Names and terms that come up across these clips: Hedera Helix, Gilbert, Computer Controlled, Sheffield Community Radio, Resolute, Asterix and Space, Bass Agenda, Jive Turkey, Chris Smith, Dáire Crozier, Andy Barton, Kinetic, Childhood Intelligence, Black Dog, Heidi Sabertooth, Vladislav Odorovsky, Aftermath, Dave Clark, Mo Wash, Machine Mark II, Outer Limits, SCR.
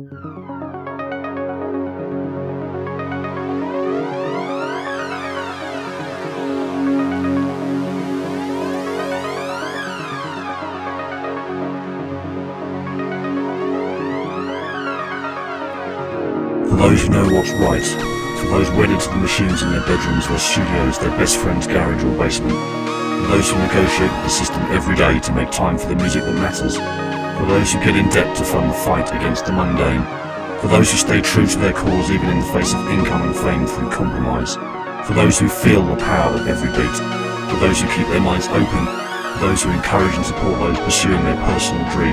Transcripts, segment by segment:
For those who know what's right, for those wedded to the machines in their bedrooms, their studios, their best friend's garage or basement, for those who negotiate with the system every day to make time for the music that matters, for those who get in debt to fund the fight against the mundane, for those who stay true to their cause even in the face of income and fame through compromise, for those who feel the power of every beat, for those who keep their minds open, for those who encourage and support those pursuing their personal dream,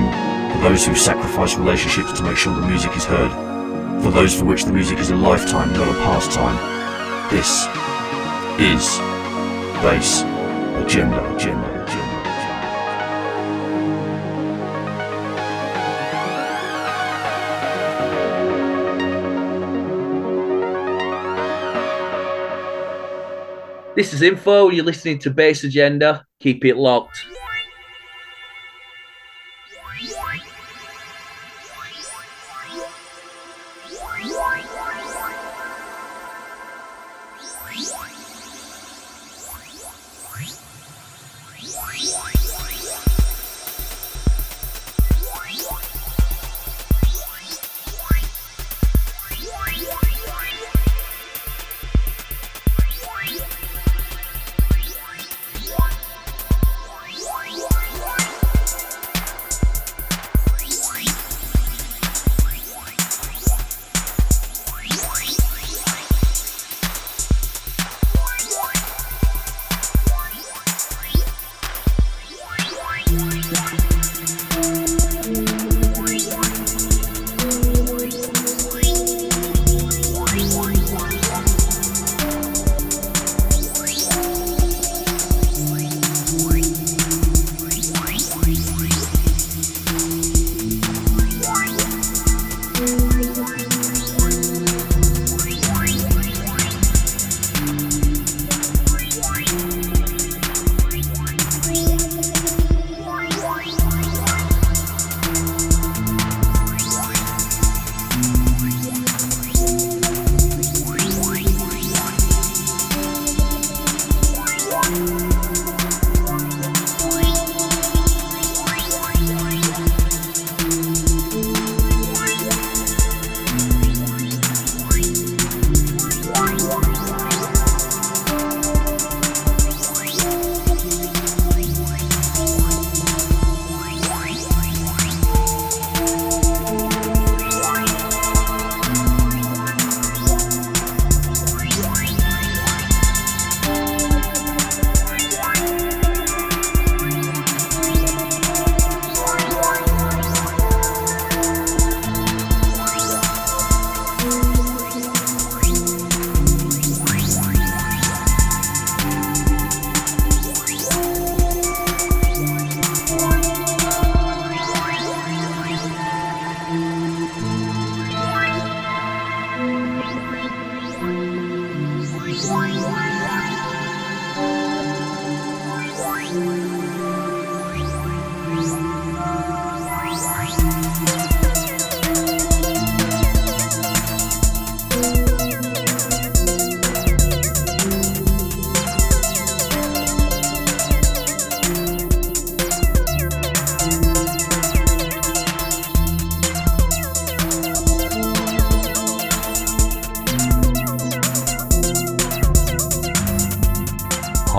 for those who sacrifice relationships to make sure the music is heard, for those for which the music is a lifetime, not a pastime. This is Bass Agenda. This is Info, you're listening to Bass Agenda. Keep it locked.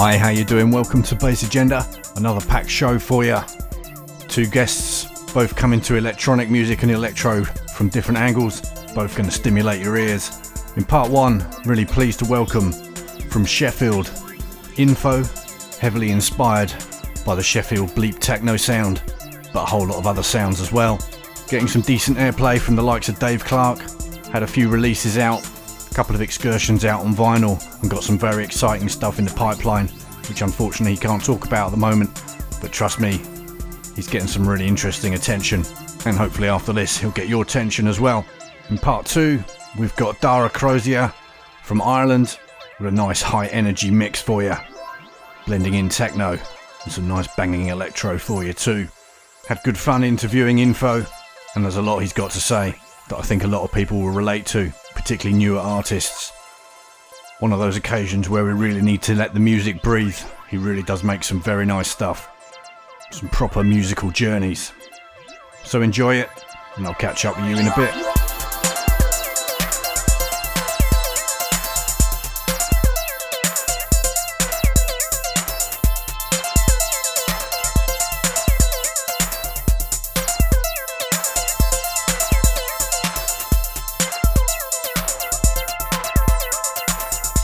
Hi, how you doing? Welcome to Bass Agenda, another packed show for you. Two guests, both coming to electronic music and electro from different angles, both going to stimulate your ears. In part one, really pleased to welcome from Sheffield, Info, heavily inspired by the Sheffield bleep techno sound, but a whole lot of other sounds as well. Getting some decent airplay from the likes of Dave Clark, had a few releases out, a couple of excursions out on vinyl, and got some very exciting stuff in the pipeline which unfortunately he can't talk about at the moment, but trust me, he's getting some really interesting attention, and hopefully after this he'll get your attention as well. In part two, we've got Dáire Crozier from Ireland with a nice high energy mix for you, blending in techno and some nice banging electro for you too. Had good fun interviewing Info, and there's a lot he's got to say, that I think a lot of people will relate to, particularly newer artists. One of those occasions where we really need to let the music breathe. He really does make some very nice stuff. Some proper musical journeys. So enjoy it, and I'll catch up with you in a bit.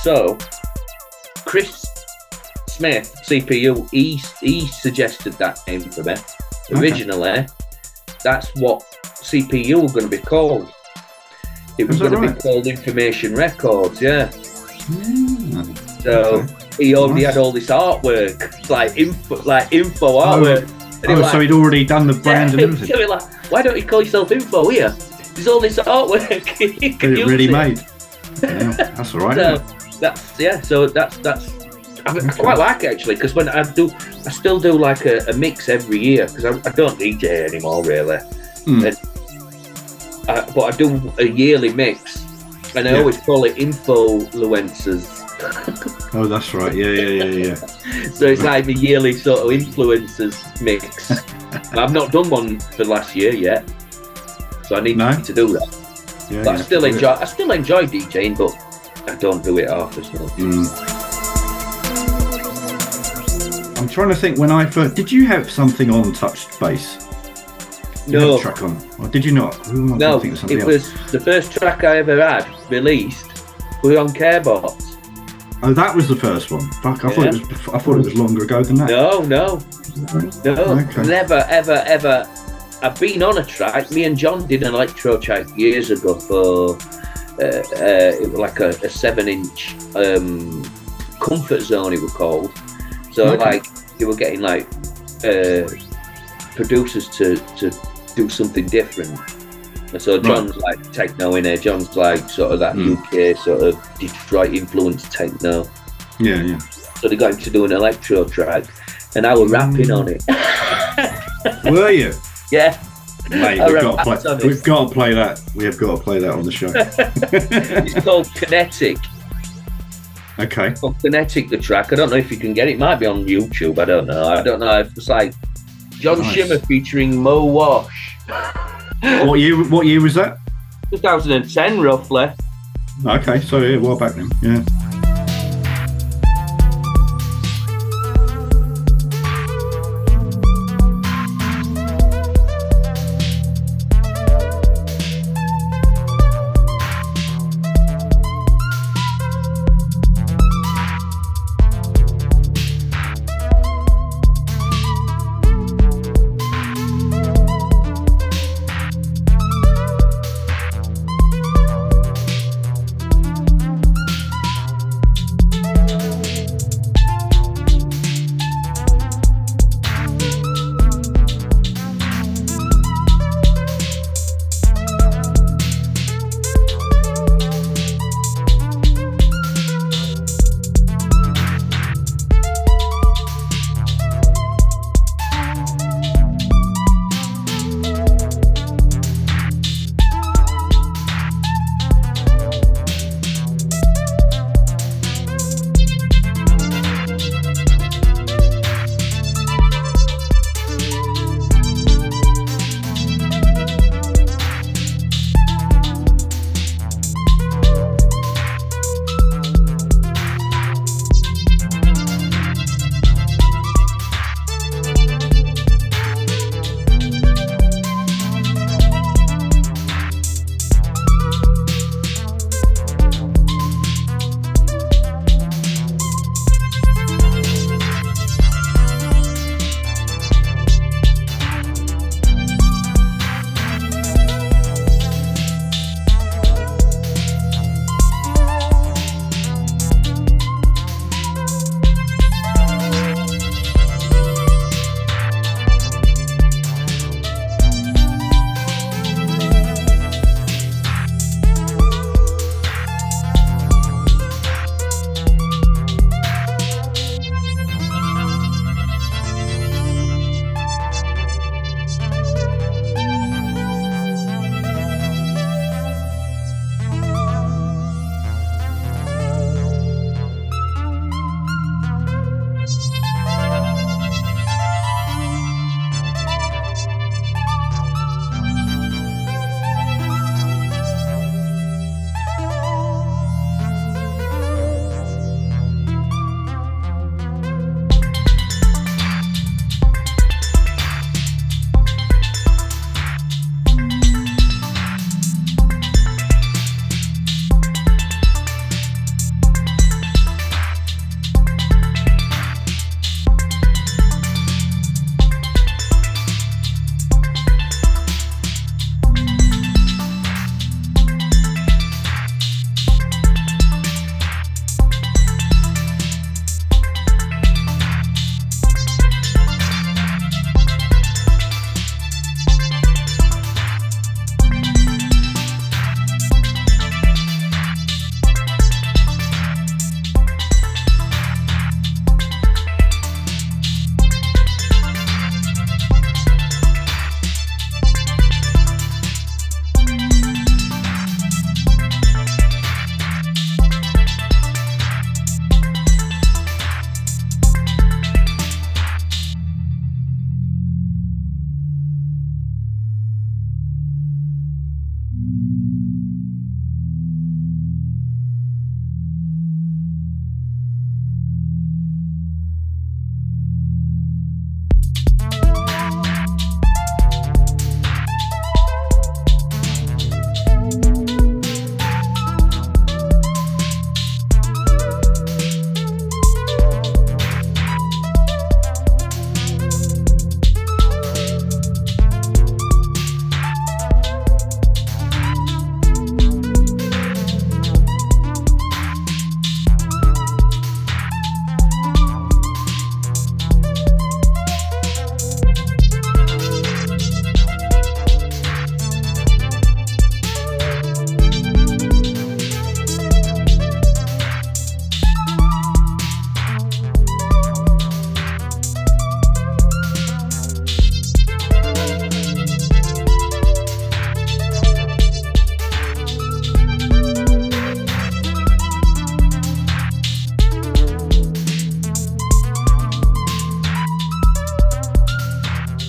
So, Chris Smith, CPU, he suggested that name for me. Originally, that's what CPU was going to be called. It was going to be called Information Records, yeah. Mm. So, he already had all this artwork, like info artwork. So he'd already done the brand and everything. So like, why don't you call yourself Info here? There's all this artwork. Made. Yeah, that's all right. I quite like it actually, because when I still do like a mix every year, because I don't DJ anymore really, but I do a yearly mix, and I always call it Influencers. Oh, that's right. Yeah. So it's like the yearly sort of influencers mix. I've not done one for last year yet, so I need to do that. Yeah, but I still enjoy DJing, but I don't do it half as much. I'm trying to think when I first... Did you have something on Touched Bass? No. Track on? Or did you not? No, it was the first track I ever had released. We were on Carebots. Oh, that was the first one? Fuck, I thought it was longer ago than that. No. Okay. Never, ever, ever. I've been on a track. Me and John did an electro track years ago for... it was like a 7-inch comfort zone, it was called. So like they were getting like producers to do something different. And so John's like techno in there. John's like sort of that UK sort of Detroit influenced techno. Yeah. So they got him to do an electro track, and I was rapping on it. Were you? Yeah. Mate, we've got to play that. We have got to play that on the show. It's called Kinetic. Okay. It's called Kinetic, the track. I don't know if you can get it. It might be on YouTube. I don't know. It's like John Shimmer featuring Mo Wash. What year was that? 2010, roughly. Okay, so a while back then. Yeah.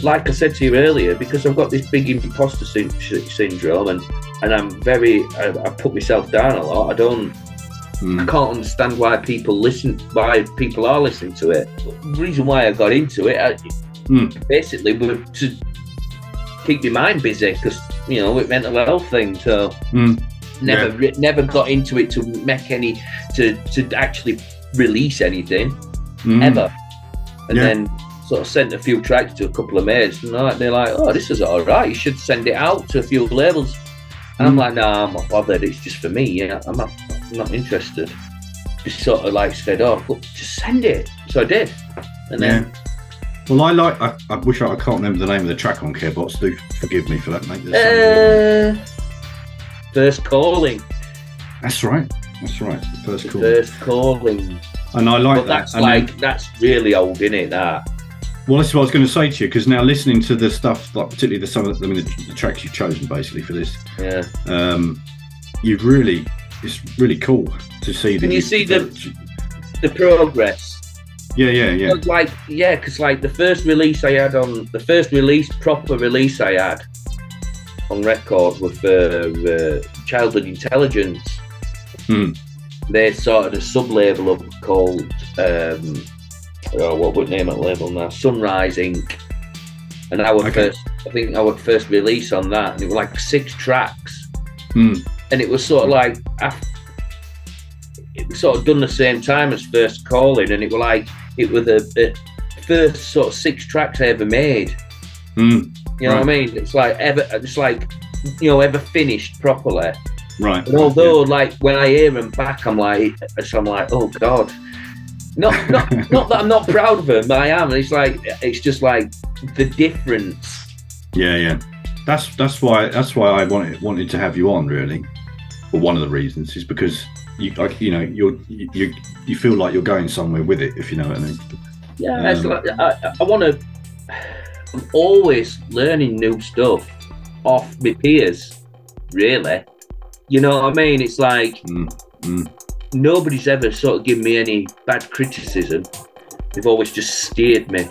like I said to you earlier, because I've got this big imposter syndrome, and I'm very, I put myself down a lot. I can't understand why people listen, why people are listening to it. The reason why I got into it, basically, was to keep my mind busy, because, you know, it mental health thing. So never got into it to make any, to actually release anything ever. And then sort of sent a few tracks to a couple of mates, and they're like, "Oh, this is all right. You should send it out to a few labels." And I'm like, "No, I'm not bothered. It's just for me. You know, I'm not interested." Just sort of like said, "Oh, look, just send it." So I did, and then. Well, I can't remember the name of the track on Carebots. Do forgive me for that, mate. First Calling. That's right. First Calling. And I like that. That's really old, isn't it? That. Well, that's what I was going to say to you, because now listening to the stuff, like particularly the tracks you've chosen basically for this, it's really cool to see. Can you see the progress? Yeah. Because the first proper release I had on record was for Childhood Intelligence. They started a sub-label up called, what would name that label now? Sunrise Inc. And our first release on that, and it was like 6 tracks. And it was sort of like, it was sort of done the same time as First Calling, and it was the first sort of 6 tracks I ever made. You know what I mean? It's like ever finished properly. Right. And although, when I hear them back, I'm like, oh God, not that I'm not proud of them, but I am. It's just the difference. Yeah. That's why I wanted to have you on, really. Well, one of the reasons is because you feel like you're going somewhere with it, if you know what I mean. Yeah, it's like I want to. I'm always learning new stuff off my peers, really. You know what I mean? It's like nobody's ever sort of given me any bad criticism. They've always just steered me.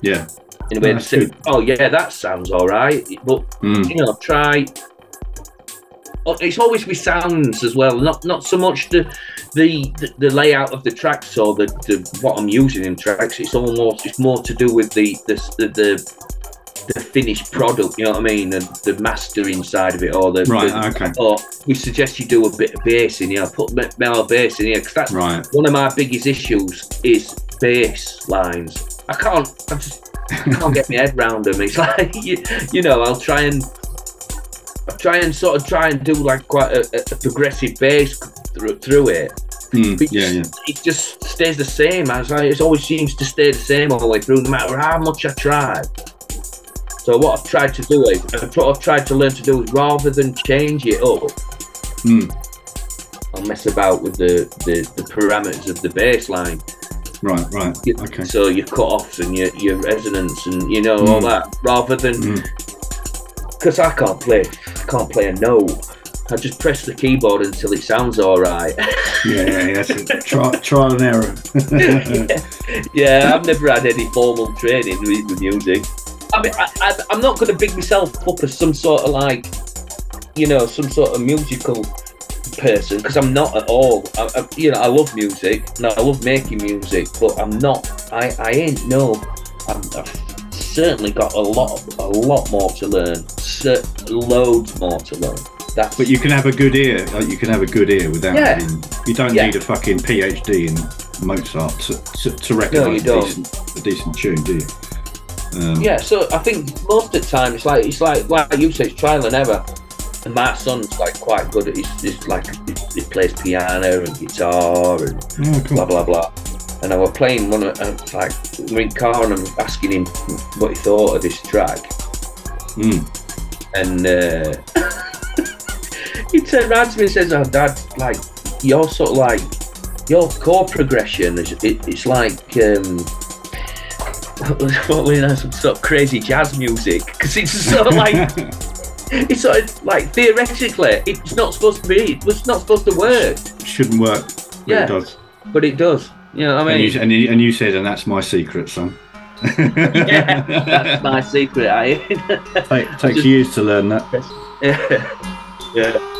Yeah. In a way to say, oh yeah, that sounds all right. But try. It's always with sounds as well. Not so much the layout of the tracks or the what I'm using in tracks. It's more to do with the finished product, you know what I mean, and the mastering side of it, or the Or we suggest you do a bit of bass in here. Put more bass in here, because that's one of my biggest issues is bass lines. I can't get my head round them. It's like I'll try and do like quite a progressive bass through it. It just stays the same. It always seems to stay the same all the way through, no matter how much I try. So what I've tried to do is, rather than change it up, I'll mess about with the parameters of the baseline. Right, okay. So your cut-offs and your resonance and all that, rather than, because I can't play a note. I just press the keyboard until it sounds all right. Yeah, that's it. Trial and error. Yeah, I've never had any formal training with music. I mean, I'm not going to big myself up as some sort of some sort of musical person, because I'm not at all. I love music and I love making music, but I'm not. I've certainly got a lot more to learn. Loads more to learn. But you can have a good ear. You can have a good ear without. Yeah. You don't need a fucking PhD in Mozart to recognise a decent tune, do you? So I think most of the time it's like you say, it's trial and error. And my son's quite good at he plays piano and guitar and blah blah blah. And I was playing one of we're in car and I'm asking him what he thought of this track. And he turned around to me and says, "Oh, Dad, your sort of your chord progression is some sort of crazy jazz music, because it's sort of theoretically it's not supposed to be. It's not supposed to work. Shouldn't work. But it does. You know what I mean?" And you said, "And that's my secret, son." Yeah, that's my secret. Takes years to learn that. Yeah. Yeah.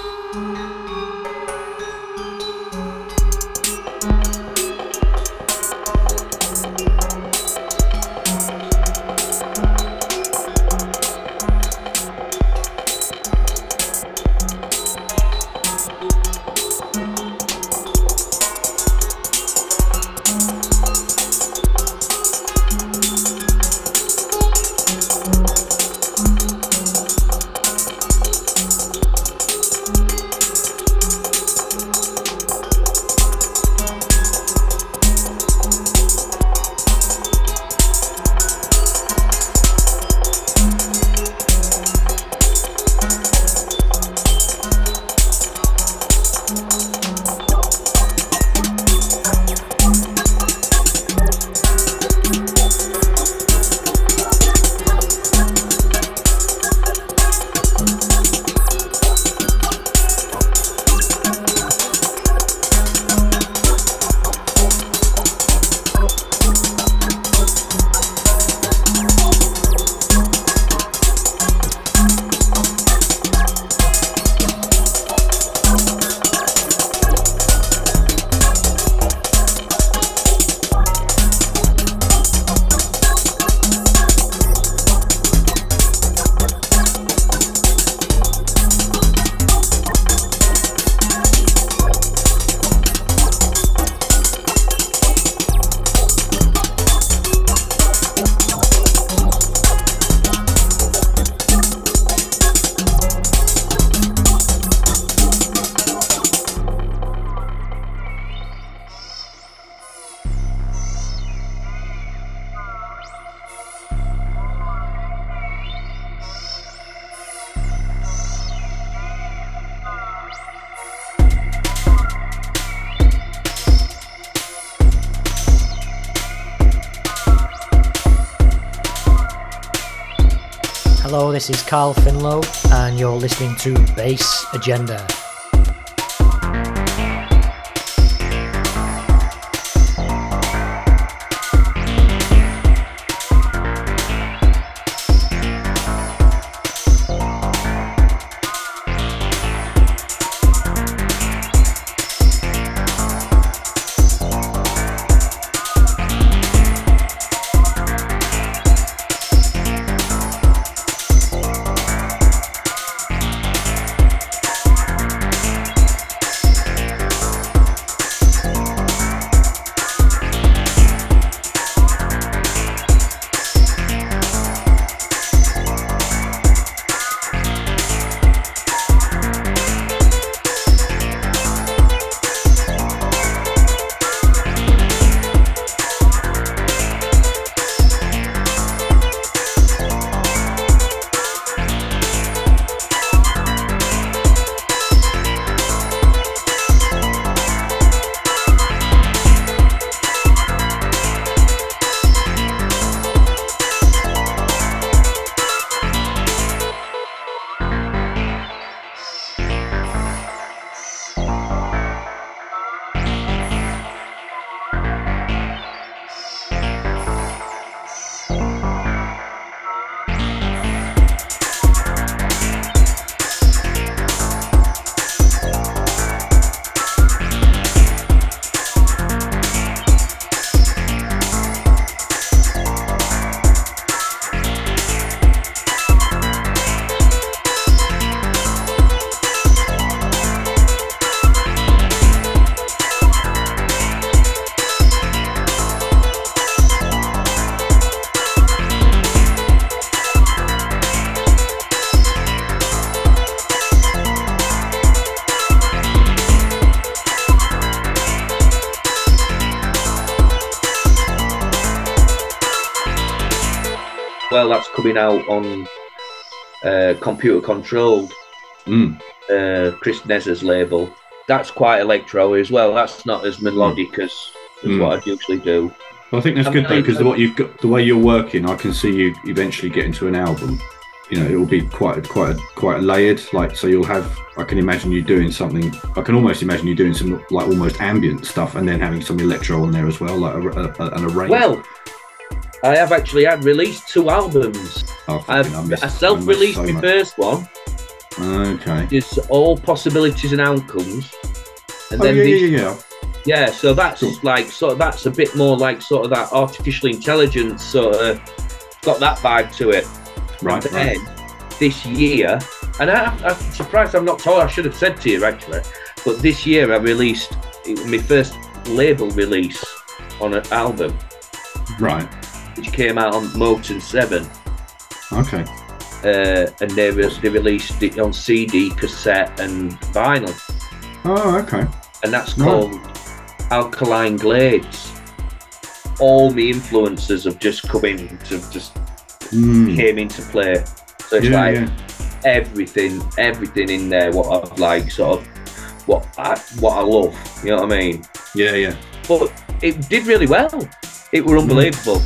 Hello, this is Carl Finlow, and you're listening to Bass Agenda. That's coming out on Computer Controlled, Chris Nez's label. That's quite electro as well. That's not as melodic as what I usually do. Well, I think that's good though, because what you've got, the way you're working, I can see you eventually getting to an album. You know, it will be quite layered. Like, so you'll have. I can almost imagine you doing some like almost ambient stuff, and then having some electro on there as well, like an array. Well. I have actually. I've released two albums. Oh, I self-released so my first one. Okay. It's All Possibilities and Outcomes. And yeah. So that's cool. That's a bit more like sort of that artificial intelligence sort of got that vibe to it. Right. And then this year, and I'm surprised I'm not told. I should have said to you actually, but this year I released my first label release on an album. Right. Which came out on Moton 7. Okay. And they released it on CD, cassette, and vinyl. Oh, okay. And that's called Alkaline Glades. All the influences have just come in to came into play. So it's everything in there. What I've what I love. You know what I mean? Yeah, yeah. But it did really well. It were unbelievable.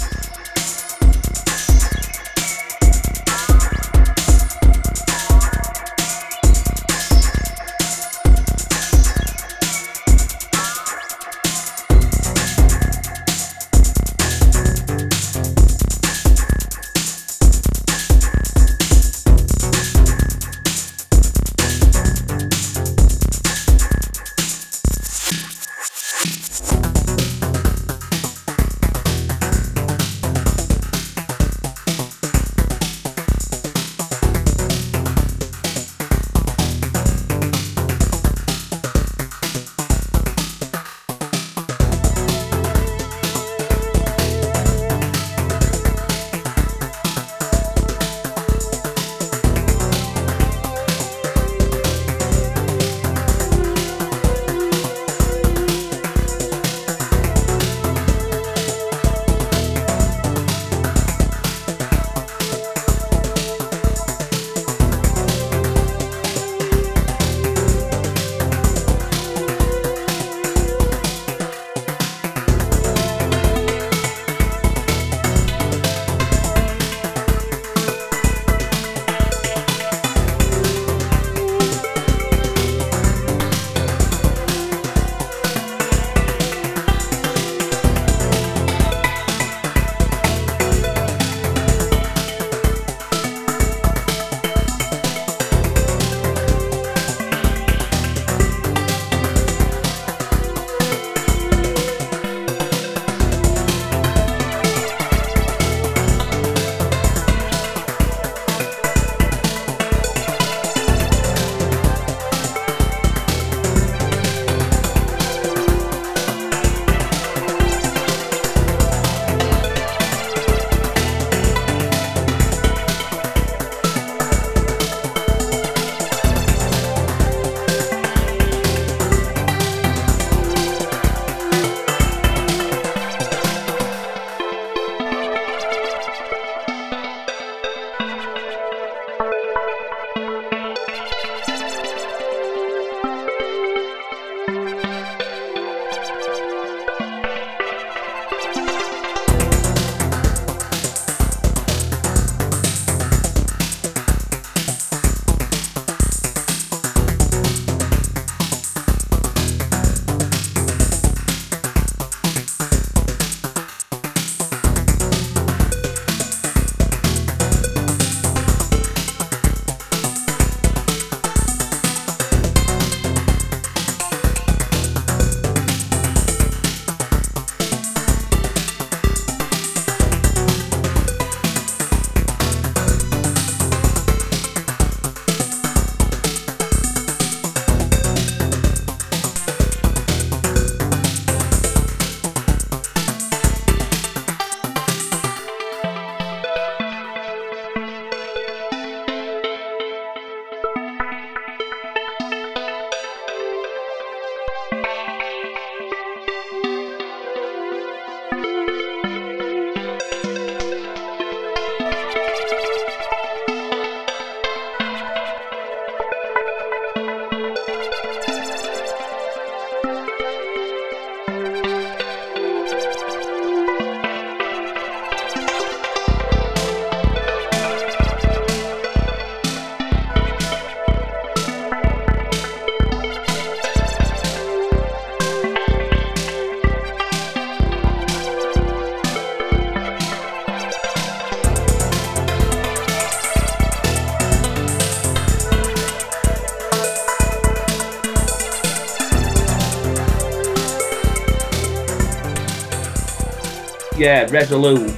yeah, Resolute.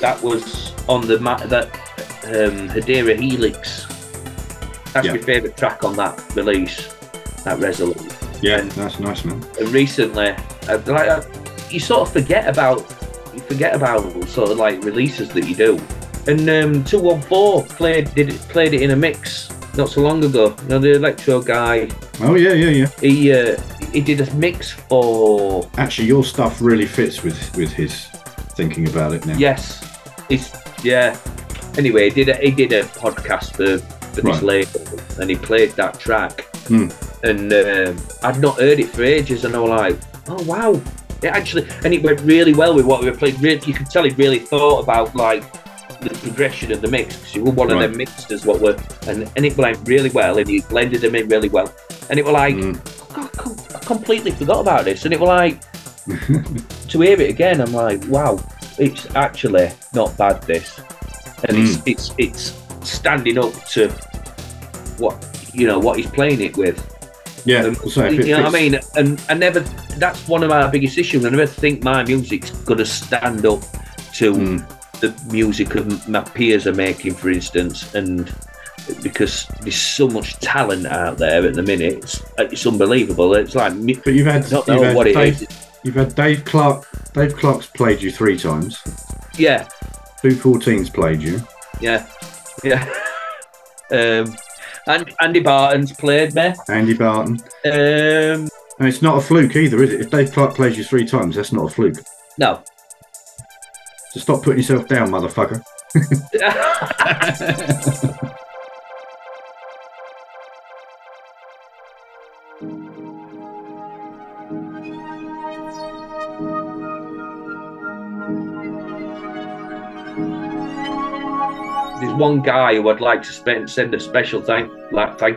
That was on the Hedera Helix. That's my favourite track on that release. That Resolute. Yeah, and that's nice, man. And recently, you sort of forget about sort of like releases that you do. And 214 played it in a mix not so long ago. You know, the electro guy. Oh yeah. He did a mix for. Actually, your stuff really fits with his thinking about it now. Yes, Anyway, he did a podcast for this label, and he played that track. And I'd not heard it for ages, and I was like, oh wow. It went really well with what we were playing. You could tell he really thought about like the progression of the mix, because he was one of them mixers and it blended really well, and he blended them in really well. And it was like, I completely forgot about this. And it was like, to hear it again, I'm like, wow, it's actually not bad, this. And it's standing up to what he's playing it with. Yeah, you know what I mean? And I never, that's one of our biggest issues. I never think my music's going to stand up to the music of my peers are making, for instance, and because there's so much talent out there at the minute, it's unbelievable. It's like, but you've had Dave Clark. Dave Clark's played you 3 times. Yeah. 214's played you. Yeah. And Andy Barton's played me. Andy Barton. And it's not a fluke either, is it? If Dave Clark plays you 3 times, that's not a fluke. No. So stop putting yourself down, motherfucker. There's one guy who I'd like to send a special thank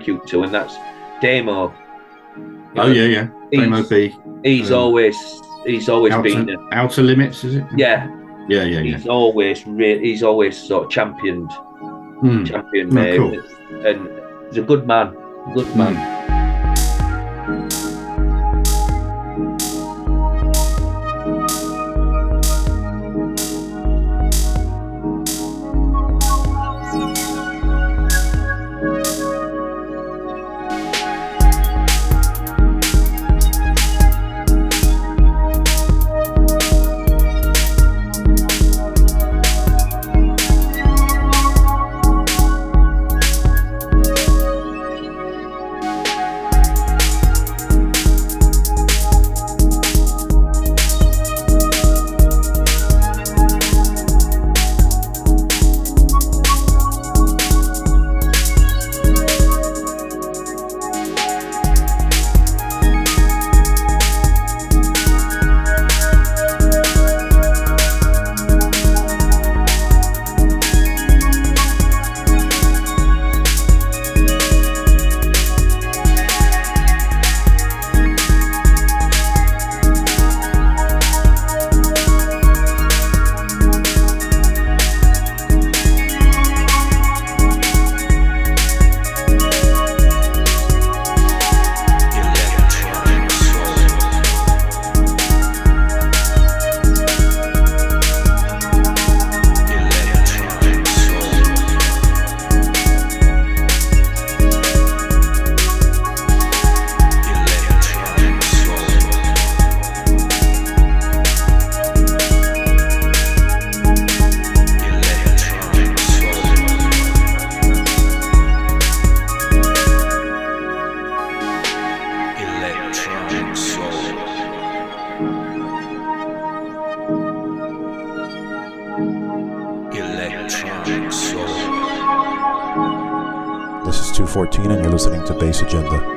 you to, and that's Demo. Demo B. He's always been there. Outer Limits, is it? Yeah. He's always sort of championed me, cool. And he's a good man. Bass Agenda.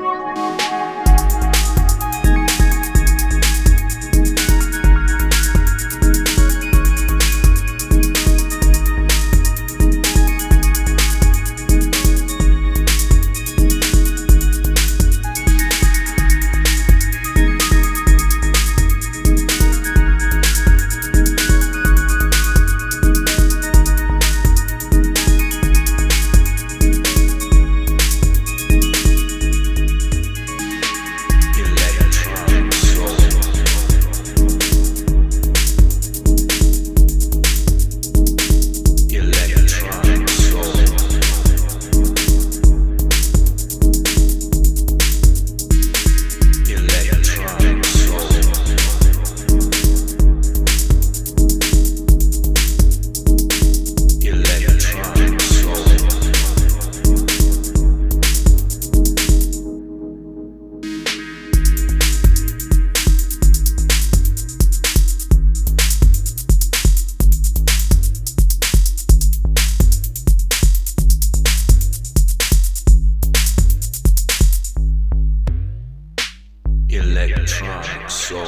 electronic soul.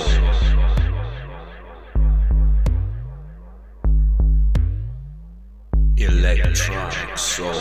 Electronic soul.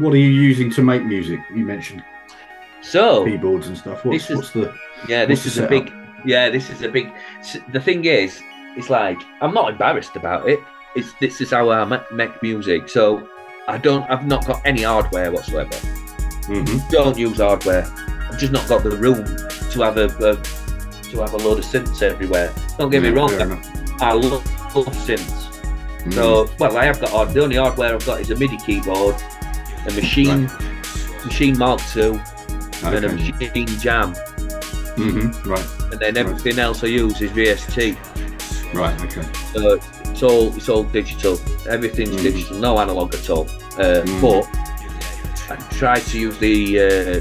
What are you using to make music? You mentioned so keyboards and stuff. This is a big. The thing is, it's like I'm not embarrassed about it. This is how I make music. So I've not got any hardware whatsoever. Mm-hmm. Don't use hardware. I've just not got the room to have a load of synths everywhere. Don't get me wrong. I love synths. Mm-hmm. So I have got the only hardware I've got is a MIDI keyboard. A machine Mark II, okay. And a machine Jam. Mm-hmm. Right. And then everything else I use is VST. Right. Okay. So it's all digital. Everything's digital. No analog at all. But I try to use the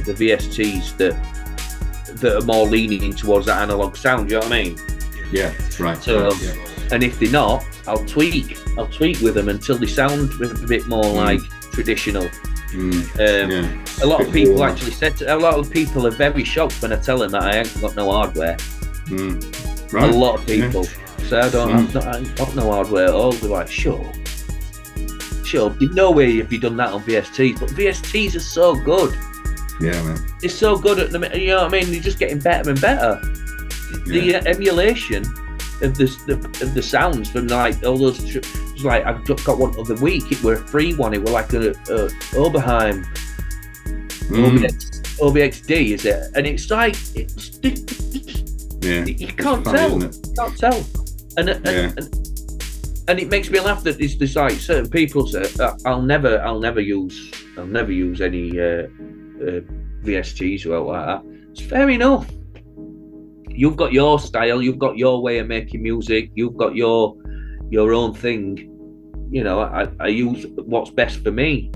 VSTs that are more leaning towards that analog sound. Do you know what I mean? Yeah. Right. So and if they're not, I'll tweak with them until they sound a bit more like traditional. A lot of people actually said a lot of people are very shocked when I tell them that I ain't got no hardware. Right. A lot of people say I ain't got no hardware at all. They're like, sure, no way have you done that on VSTs, but VSTs are so good. Yeah, man. They're so good at them, you know what I mean? They're just getting better and better. The emulation of the sounds from like all those. I've got one other week. It were a free one. It were like a Oberheim OBXD, is it? And it's like you can't tell. And it makes me laugh that there's like certain people say, I'll never use any VSTs or like that. It's fair enough. You've got your style, you've got your way of making music, you've got your own thing. You know, I use what's best for me.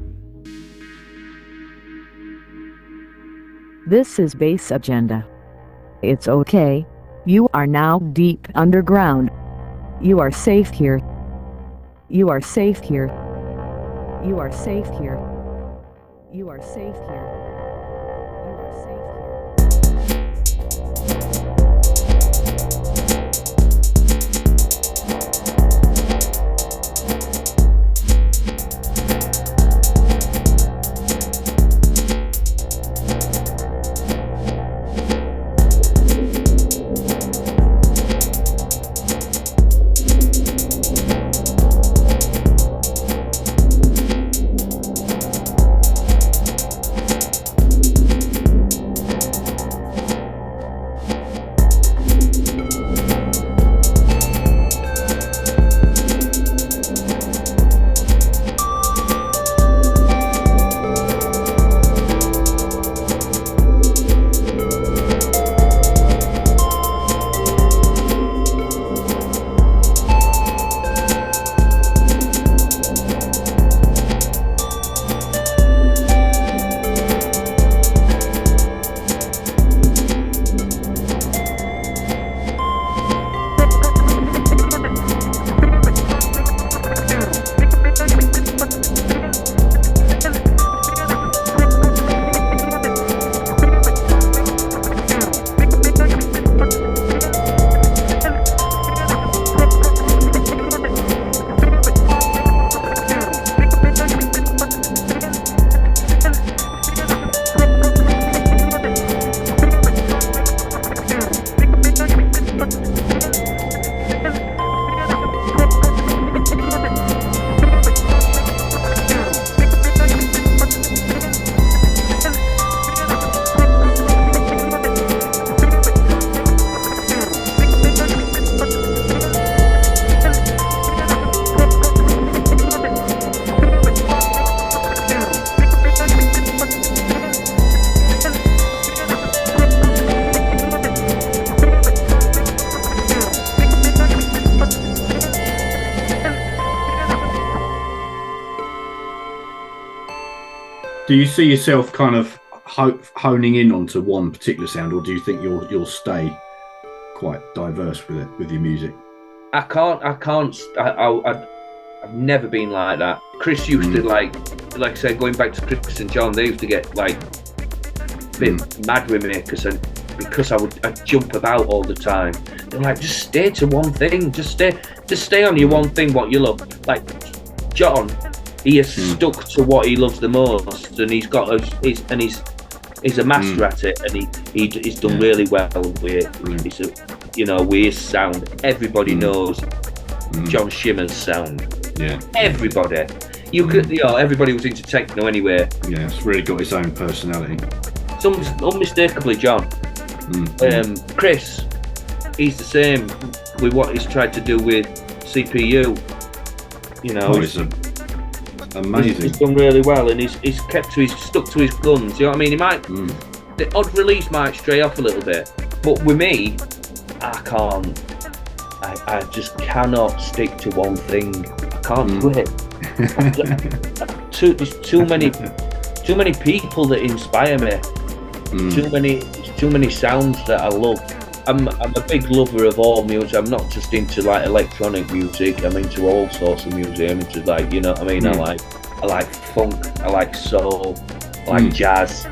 This is Bass Agenda. It's okay. You are now deep underground. You are safe here. You are safe here. You are safe here. You are safe here. Do you see yourself kind of honing in onto one particular sound, or do you think you'll stay quite diverse with it, with your music? I've never been like that. Chris used to, like I said, going back to Chris and John, they used to get like a bit mad with me because I'd jump about all the time. They're like, just stay to one thing, just stay on your one thing, what you love. Like John, he has stuck to what he loves the most, and he's a master at it, and he's done really well with it. With his sound, everybody knows John Shimmer's sound. Yeah, everybody. You could, everybody was into techno anyway. Yeah, it's really got his own personality. Unmistakably, John. Chris, he's the same with what he's tried to do with CPU. Amazing. He's done really well, and he's kept to his, stuck to his guns. You know what I mean? He might, the odd release might stray off a little bit, but with me, I just cannot stick to one thing. I can't do it. There's too many people that inspire me. Too many sounds that I love. I'm a big lover of all music. I'm not just into like electronic music. I'm into all sorts of music. I'm into like, you know what I mean? I like funk. I like soul. I like jazz.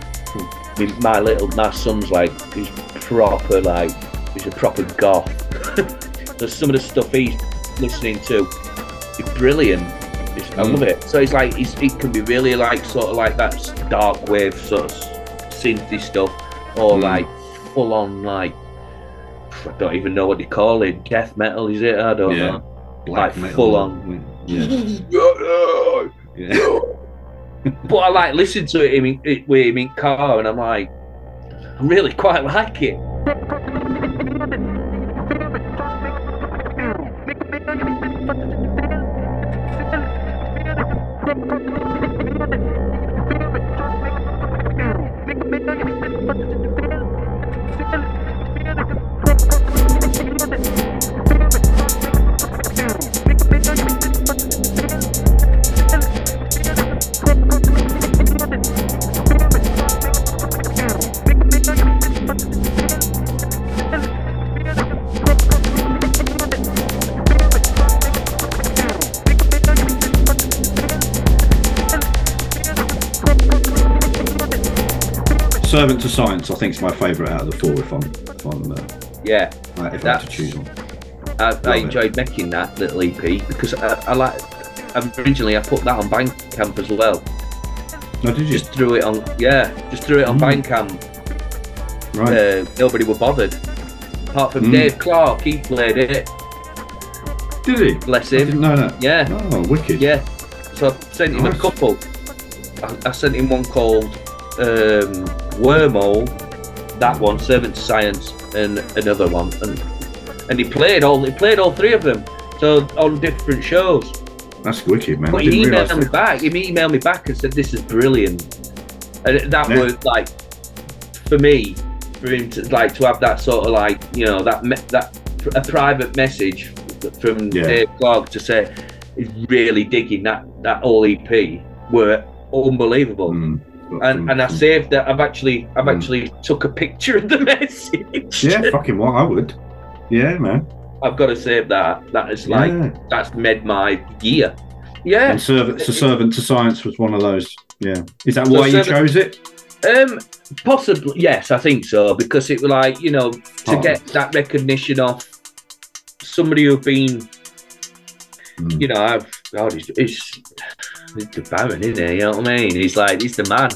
My son's like, he's a proper goth. There's some of the stuff he's listening to. It's brilliant. I love it. So it's like, it can be really like sort of like that dark wave sort of synthy stuff, or like full on like, I don't even know what they call it. Death metal, is it? I don't know. Black metal. Full on. Yeah. But I like listen to it with him in car, and I'm like, I really quite like it. Servant to Science, I think, is my favourite out of the four. If I had to choose one, I enjoyed making that little EP because I like. Originally, I put that on Bandcamp as well. No, did you? Just threw it on Bandcamp. Right. Nobody were bothered, apart from Dave Clark. He played it. Did he? Bless him. I didn't know that. Yeah. Oh, wicked. Yeah. So I sent him a couple. I sent him one called Wormhole, that one, Servant to Science, and another one, and he played all three of them, so on different shows. That's wicked, man. But he emailed me back. He emailed me back and said, "This is brilliant," and that was like, for me, for him to like to have that sort of like, you know, that a private message from Dave Clark to say, "He's really digging that whole EP," were unbelievable. And I saved that. I've actually took a picture of the message. Yeah, fucking what I would. Yeah, man. I've got to save that. That is like that's made my year. Yeah. And Servant to Science was one of those. Yeah. Is that why you chose it? Possibly. Yes, I think so, because it was like, you know, to get that recognition off somebody who've been, you know, he's the Baron, isn't he? You know what I mean? He's like, he's the man.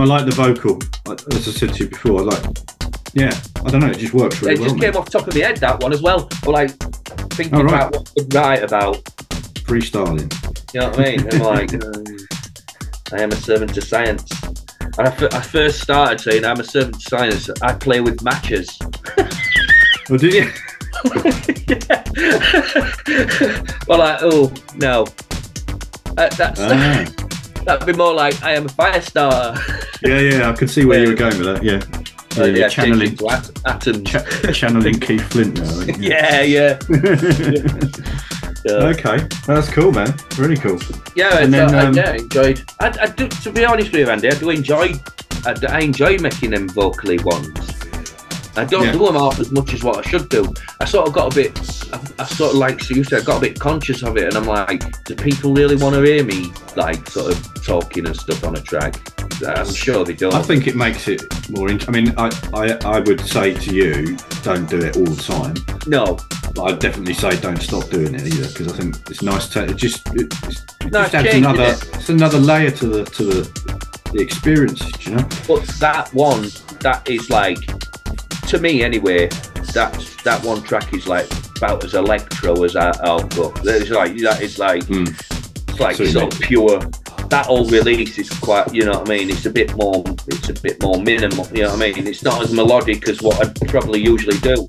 I like the vocal. As I said to you before, I like, yeah, I don't know, it just works really well. It just came off top of the head, that one as well. Or like thinking about what to write about. Freestyling. You know what I mean? I'm like, I am a servant to science. And I first started saying I'm a servant to science. I play with matches. Oh, did you? Well, like, oh no, that'd be more like I am a fire starter. Yeah, I could see where you were going with that. Yeah, channeling atoms. Channeling Keith Flint now. Yeah. Okay, that's cool, man. Really cool. Yeah, and then, I enjoyed. I do, to be honest with you, Andy. I do enjoy. I enjoy making them vocally ones. I don't do them half as much as what I should do. I sort of got a bit, I sort of like, so you said, I got a bit conscious of it, and I'm like, do people really want to hear me, like, sort of talking and stuff on a track? I'm sure they don't. I think it makes it more interesting. I mean, I would say to you, don't do it all the time. No. But I'd definitely say don't stop doing it either, because I think it's nice to, it just adds another, it's another layer to the experience, do you know? But that one, that is like, to me, anyway, that one track is like about as electro as I'll go. It's like so pure. That whole release is quite, you know what I mean. It's a bit more minimal. You know what I mean. It's not as melodic as what I probably usually do.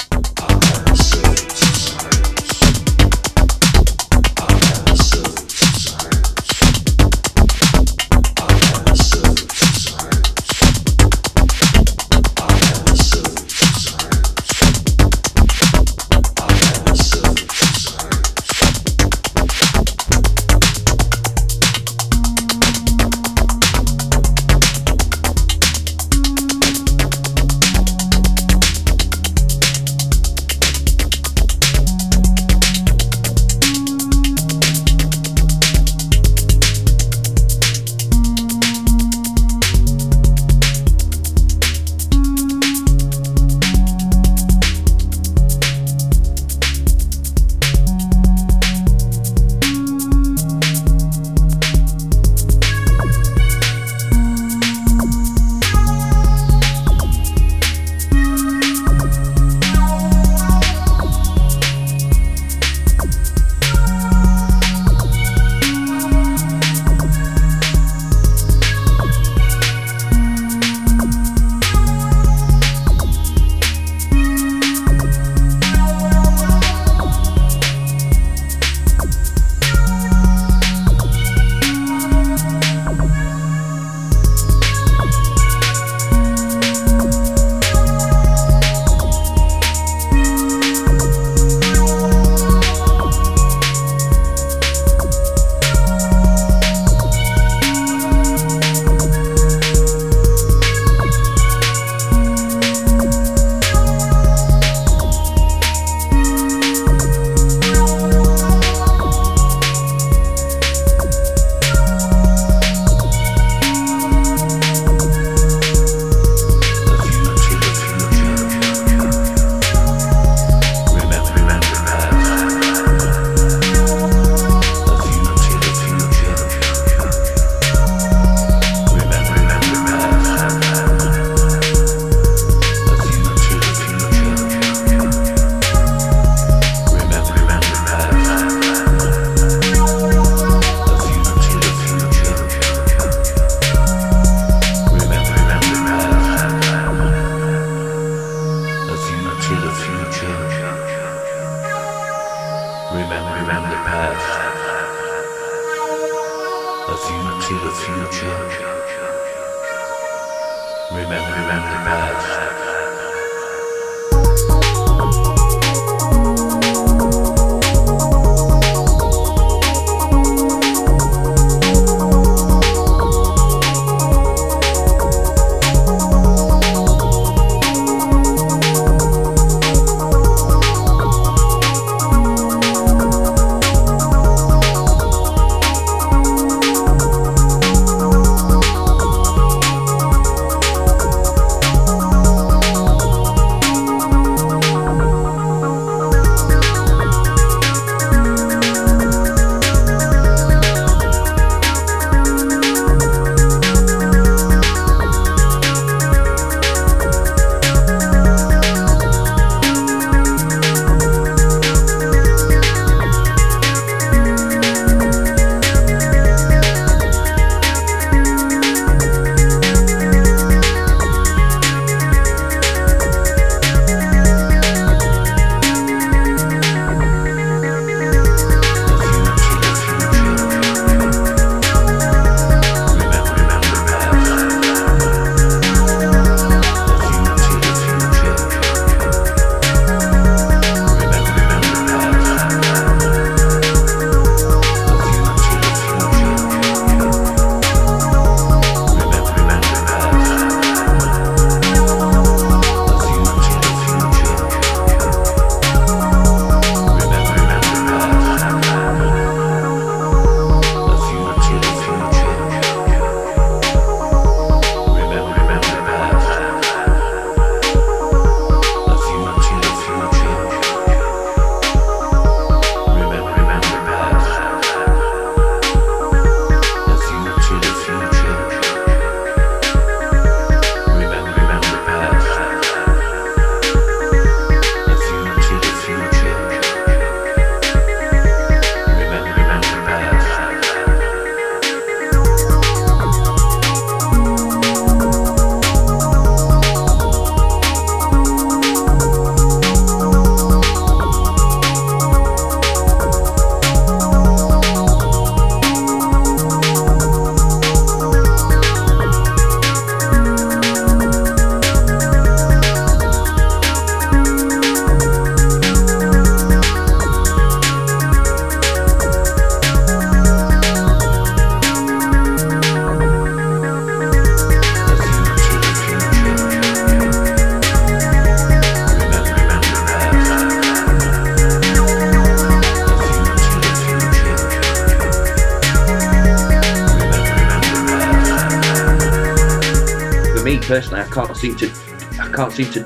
I can't seem to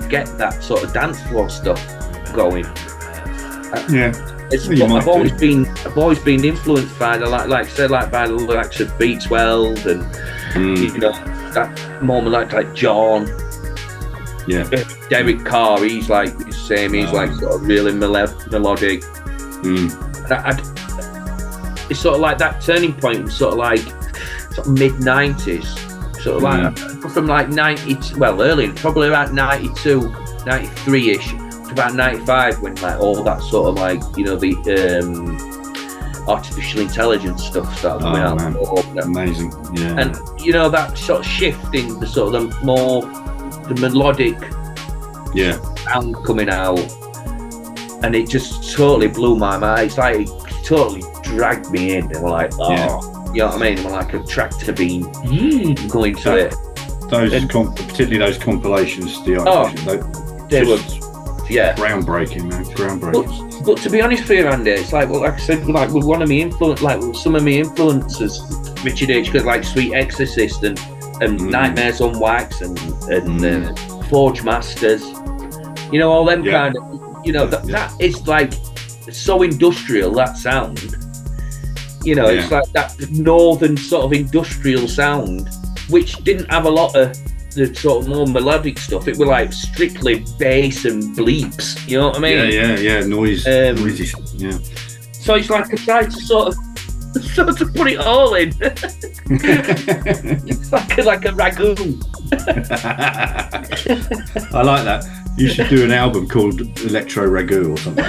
get that sort of dance floor stuff going. I've always been influenced by the like I said by the likes of B12 and you know, that moment like John. Yeah. Derek Carr, he's like the same, he's like sort of really melodic. It's sort of like that turning point, sort of mid-90s. Sort of like from like 90, well, early, probably about 92, 93-ish to about 95 when like all that sort of like, you know, the artificial intelligence stuff started coming out. Amazing, yeah. And, you know, that sort of shift in the sort of the more, the melodic sound coming out, and it just totally blew my mind. It's like it totally dragged me in, and we're like, oh, you know what I mean? We're like a tractor beam going to it. Particularly those compilations, they were groundbreaking, man, groundbreaking. But to be honest with you, Andy, it's like, well, like I said, like with one of my influence, like with some of my influences, Richard H. Good, like Sweet Exorcist and Nightmares on Wax and Forge Masters, you know, all them kind of, you know, that is like so industrial, that sound, you know, it's like that northern sort of industrial sound, which didn't have a lot of the sort of more melodic stuff. It were like strictly bass and bleeps, you know what I mean? Noisy, yeah. So it's like I tried to sort of put it all in. It's like a ragout. I like that. You should do an album called Electro Ragout or something.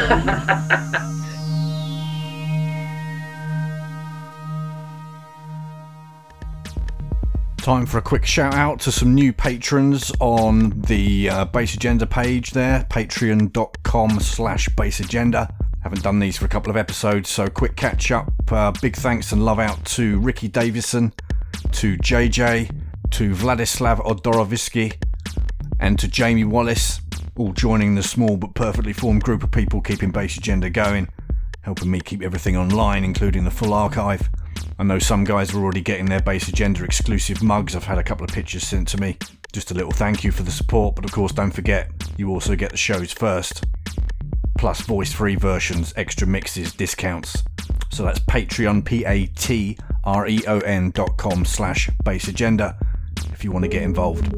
Time for a quick shout out to some new patrons on the Bass Agenda page there, patreon.com/bassagenda. Haven't done these for a couple of episodes, so quick catch up. Big thanks and love out to Ricky Davison, to JJ, to Vladislav Odorovsky, and to Jamie Wallace, all joining the small but perfectly formed group of people keeping Bass Agenda going, helping me keep everything online, including the full archive. I know some guys are already getting their Bass Agenda exclusive mugs. I've had a couple of pictures sent to me. Just a little thank you for the support, but of course don't forget, you also get the shows first, plus voice-free versions, extra mixes, discounts. So that's Patreon, patreon.com/bassagenda if you want to get involved.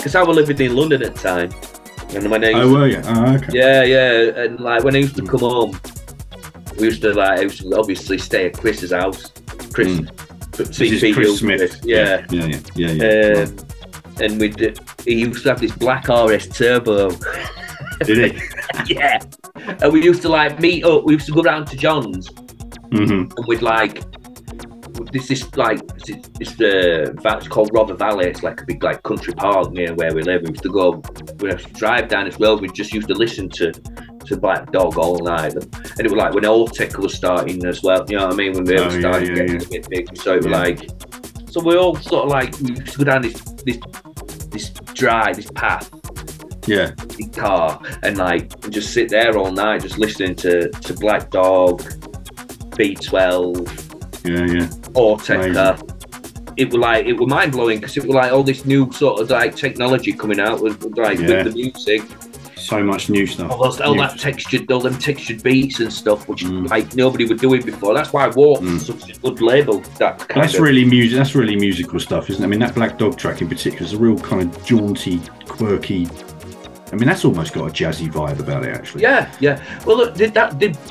because I was living in London at the time. And when I used yeah, and like when I used to come home, we used to like, I used to obviously stay at Chris's house. CPU, Chris Smith. Yeah. And he used to have this black RS Turbo. Did he? Yeah. And we used to like meet up. We used to go down to John's, and we'd like, it's called Robber Valley. It's like a big like country park near where we live. We used to go, we used to drive down this road. We just used to listen to Black Dog all night, and it was like when Alltech was starting as well. You know what I mean? When we all started getting a bit big, so it was like, so we all sort of like we used to go down this path. Yeah. Big car, and like just sit there all night, just listening to Black Dog, B12. Or Techno. It was mind blowing because it was like all this new sort of like technology coming out with the music. So much new stuff. All them textured beats and stuff, which like nobody would do it before. That's why Warp is such a good label. That's really musical stuff, isn't it? I mean, that Black Dog track in particular is a real kind of jaunty, quirky. I mean, that's almost got a jazzy vibe about it, actually. Yeah. Well, look,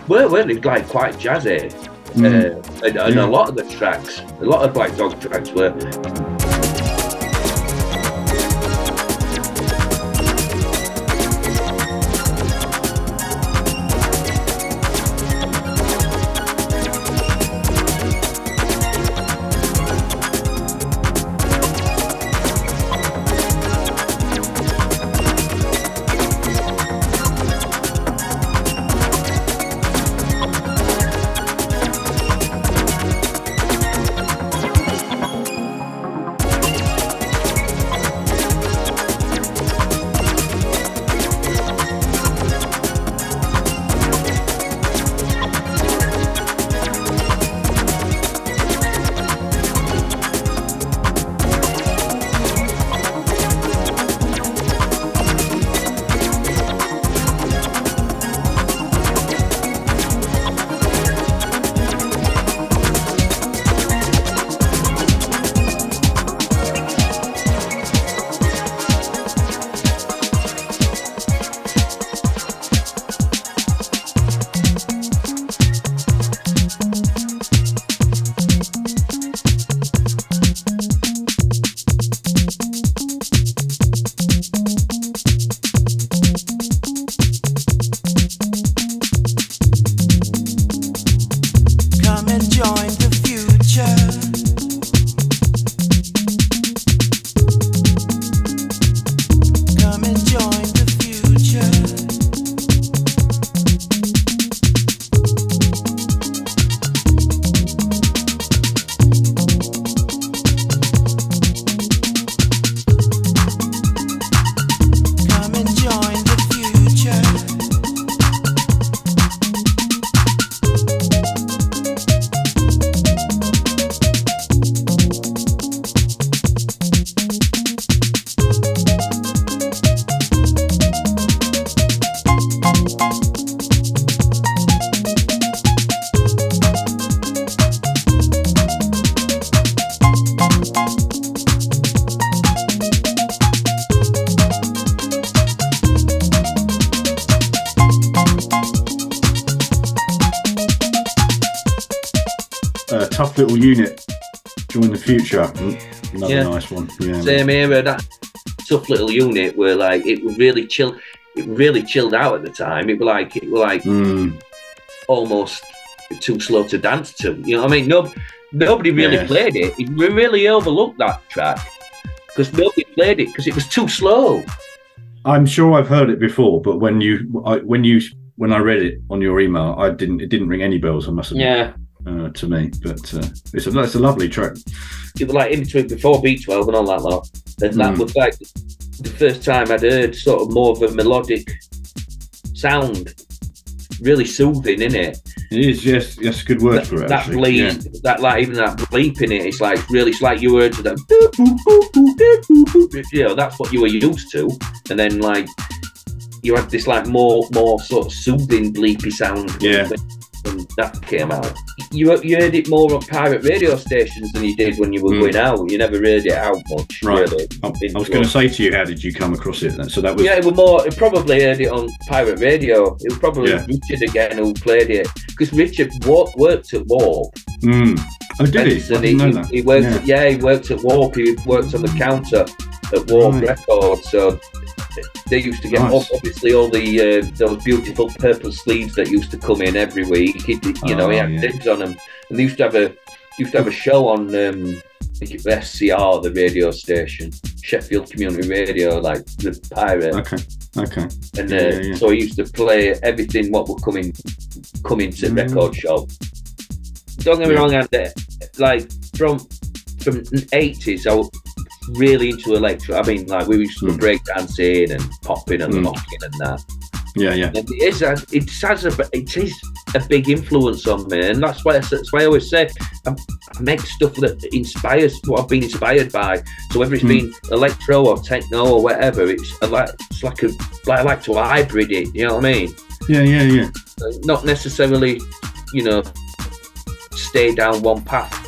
weren't they like quite jazzy? A lot of the tracks, a lot of Black Dog tracks were. Nice one. Yeah. Same era. That tough little unit were like it was really chill. It really chilled out at the time. It was like almost too slow to dance to. You know what I mean? Nobody really played it. We really overlooked that track because nobody played it because it was too slow. I'm sure I've heard it before, but when I read it on your email, it didn't ring any bells. I must have. Yeah. To me, but it's a lovely track. It was like in between before B12 and all that lot, and that was like the first time I'd heard sort of more of a melodic sound, really soothing, innit? It is, yes, good word for it. That actually. Bleed, that like even that bleep in it, it's like really, it's like you heard to that, you know, that's what you were used to, and then like you had this like more sort of soothing bleepy sound. Yeah. And that came out. You heard it more on pirate radio stations than you did when you were going out. You never heard it out much, really. I was going to say to you, how did you come across it then? So that was... Yeah, you probably heard it on pirate radio. It was probably Richard again who played it. Because Richard worked at Warp. Oh, did he? Benson, I didn't know that. He worked he worked at Warp. He worked on the counter at Warp Records. So... They used to get obviously all the those beautiful purple sleeves that used to come in every week. He had dibs on them, and they used to have a show on SCR, the radio station, Sheffield Community Radio, like the pirate. Okay. And so he used to play everything what would come into the record shop. Don't get me wrong, Andy, like from the 80s, really into electro. I mean, like, we used to break dancing and popping and locking and that. Yeah. And it is a big influence on me, and that's why I always say I make stuff that inspires what I've been inspired by. So whether it's been electro or techno or whatever, it's like I like to hybrid it. You know what I mean? Yeah. Not necessarily, stay down one path.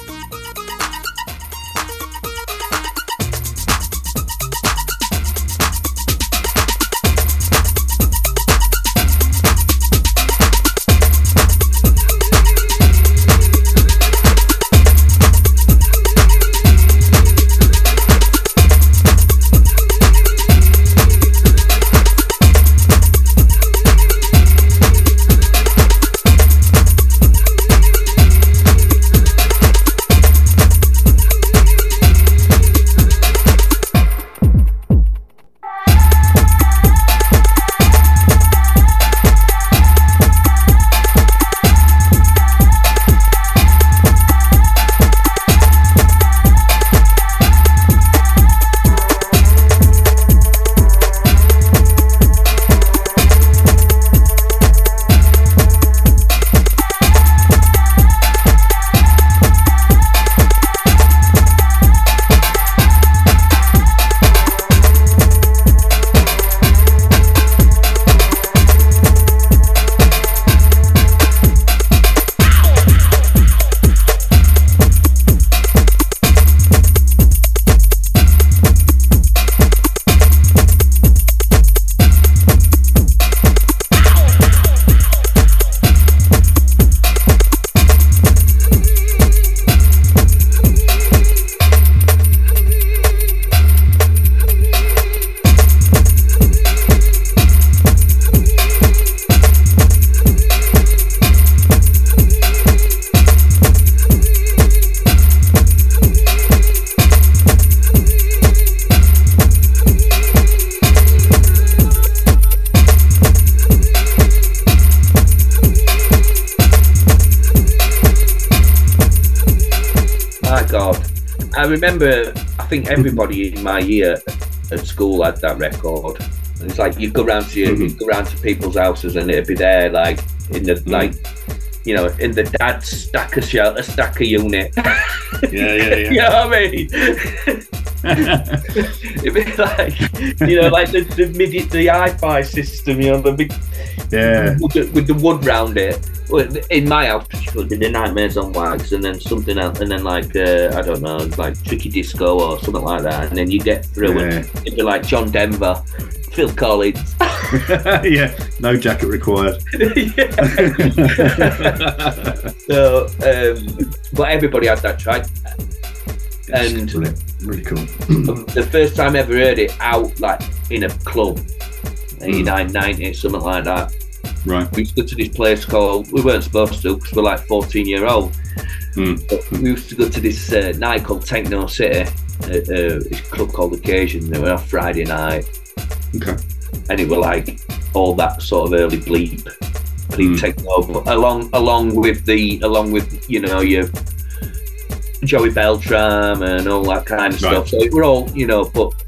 I think everybody in my year at school had that record, and it's like you'd go round to people's houses and it'd be there, like in the in the dad's stacker unit. Yeah. You know what I mean? It'd be like the hi-fi system, the big with the wood round it. In my house, particularly, the Nightmares on Wax, and then something else, and then like I don't know, like Tricky Disco or something like that, and then you get through and it'd be like John Denver, Phil Collins. No jacket required. So, but everybody had that track, and really cool. The first time I ever heard it out, like in a club, 89, 90, something like that. Right. We used to go to this place called, we weren't supposed to because we're like 14-year-old. But we used to go to this night called Techno City, this club called Occasion. They were on Friday night. Okay. And it were like all that sort of early bleep techno, but along with your Joey Beltram and all that kind of stuff. So it were all but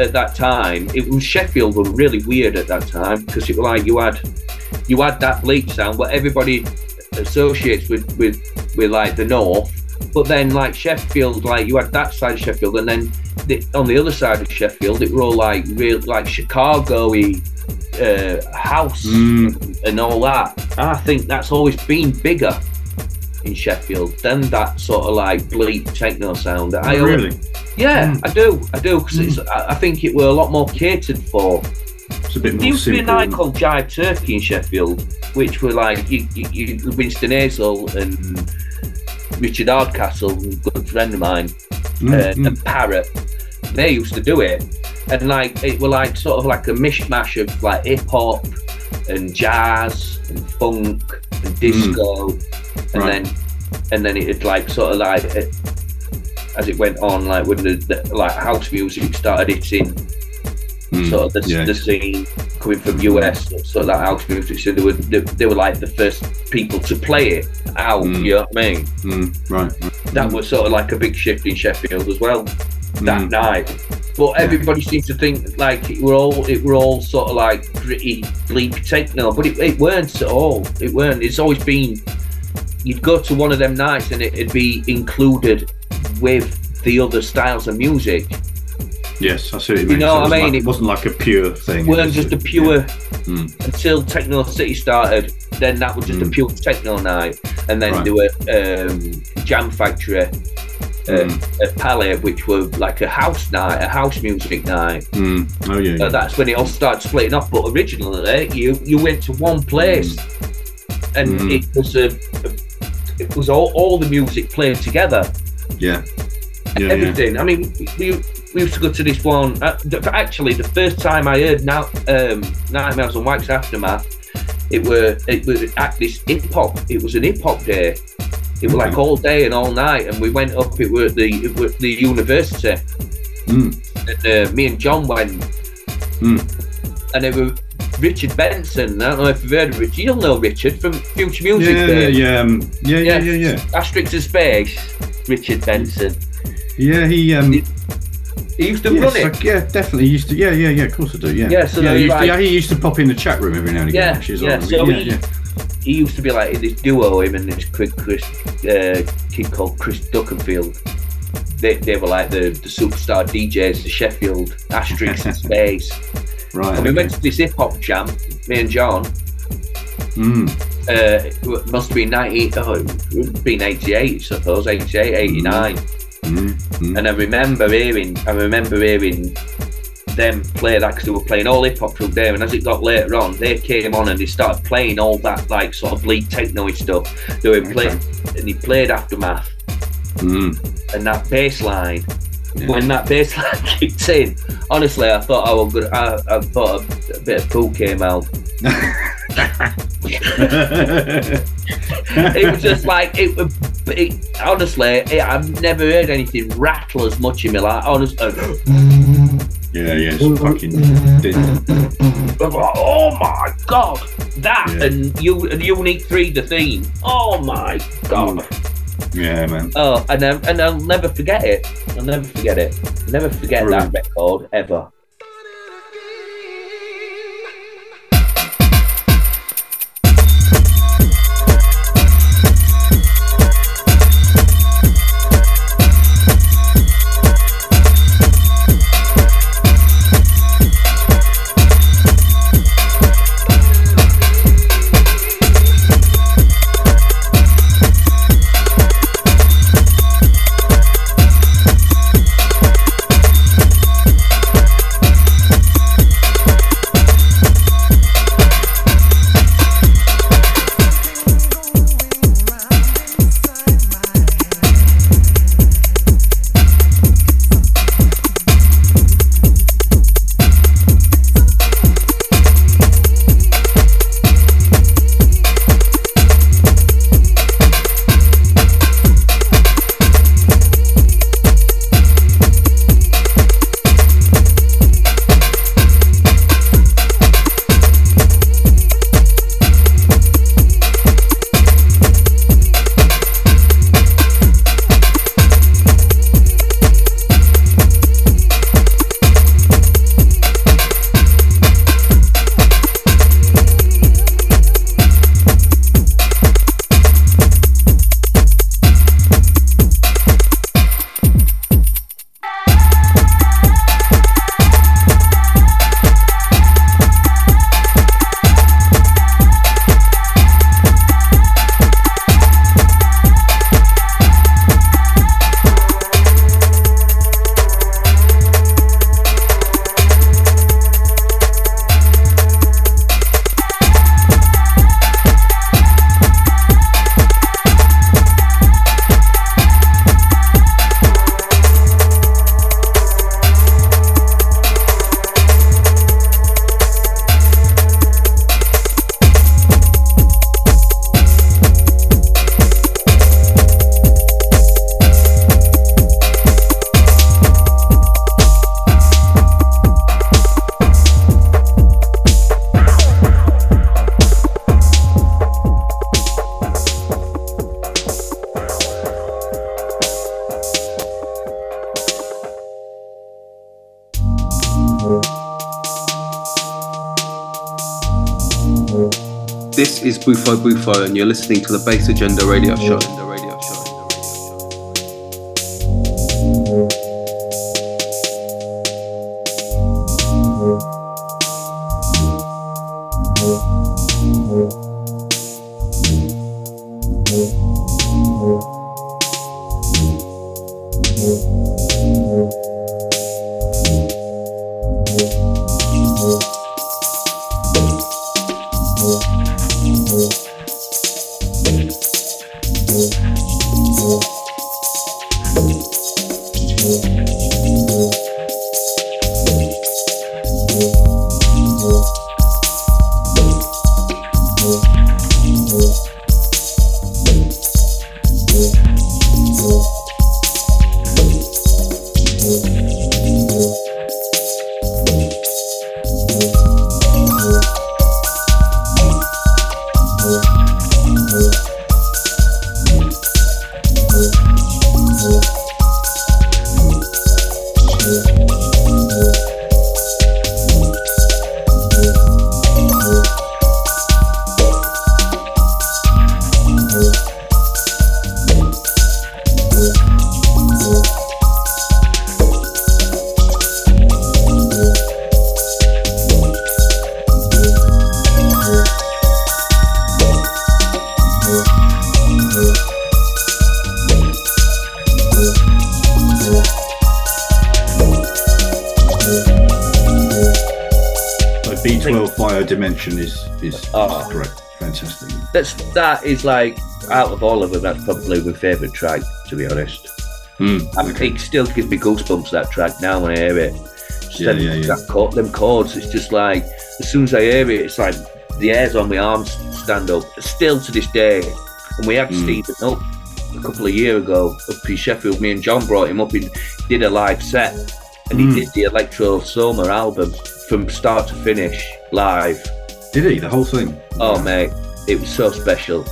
at that time, it was Sheffield were really weird at that time, because it was like you had that bleak sound, what everybody associates with like the north, but then like Sheffield, like you had that side of Sheffield, and then on the other side of Sheffield, it were all like real like Chicago-y house and all that. I think that's always been bigger in Sheffield than that sort of like bleak techno sound. That I do, because I think it were a lot more catered for. It's a bit more simple. There used to be a night called Jive Turkey in Sheffield, which were like you Winston Hazel and Richard Hardcastle, a good friend of mine, and Parrot. They used to do it, and like it were like sort of like a mishmash of like hip hop and jazz and funk and disco, and then it'd like sort of like as it went on, like when the like house music started hitting sort of the scene coming from US, sort of that house music. So they were like the first people to play it out. You know what I mean? That was sort of like a big shift in Sheffield as well that night. But everybody seemed to think like it were all sort of like gritty, bleak techno, but it weren't at all. It weren't. It's always been. You'd go to one of them nights and it'd be included with the other styles of music. Yes, I see what you mean. You know what I mean? It wasn't like a pure thing. It wasn't just a pure. Until Techno City started, then that was just a pure techno night, and then there were Jam Factory. At Palais, which were like a house music night. So that's when it all started splitting up. But originally, you went to one place, and it was all the music played together. Yeah everything. Yeah. I mean, we used to go to this one. Actually, the first time I heard now Nightmares on Wax Aftermath, it was at this hip hop. It was an hip hop day. It was like all day and all night, and we went up. It was the university, and me and John went, and it was Richard Benson. I don't know if you've heard of Richard. You'll know Richard from Future Music. Yeah. Asterix and Space, Richard Benson. Yeah, he used to run it. Yeah, definitely. He used to. Yeah. Of course I do. Yeah. So he used to pop in the chat room every now and again. He used to be like this duo, him and this kid called Chris Duckenfield. They were like the superstar DJs, the Sheffield, Asterix and Space. Right. And we went to this hip hop jam, me and John. It must have been 88, I suppose, 88, 89. And I remember hearing them play that, because they were playing all hip hop through there, and as it got later on, they came on and they started playing all that like sort of bleak techno and stuff. They were playing, and he played Aftermath, and that bass line. When that bass line kicked in, honestly, I thought I thought a bit of poo came out. It was just like I've never heard anything rattle as much in my life. Honestly. Yeah, it's fucking. Oh my god, that and Unique 3, the theme. Oh my god. Yeah, man. Oh, and I'll never forget it. I'll never forget that record ever. This is Bufo Bufo, and you're listening to the Bass Agenda Radio Show. Dimension is correct. Fantastic. That is like, out of all of them, that's probably my favourite track, to be honest. It still gives me goosebumps, that track, now when I hear it. Them chords, it's just like, as soon as I hear it, it's like the hairs on my arms stand up, still to this day. And we had Stephen up a couple of years ago up in Sheffield. Me and John brought him up and did a live set, and he did the Electro Soma album from start to finish live. Did he? The whole thing? Oh mate, it was so special.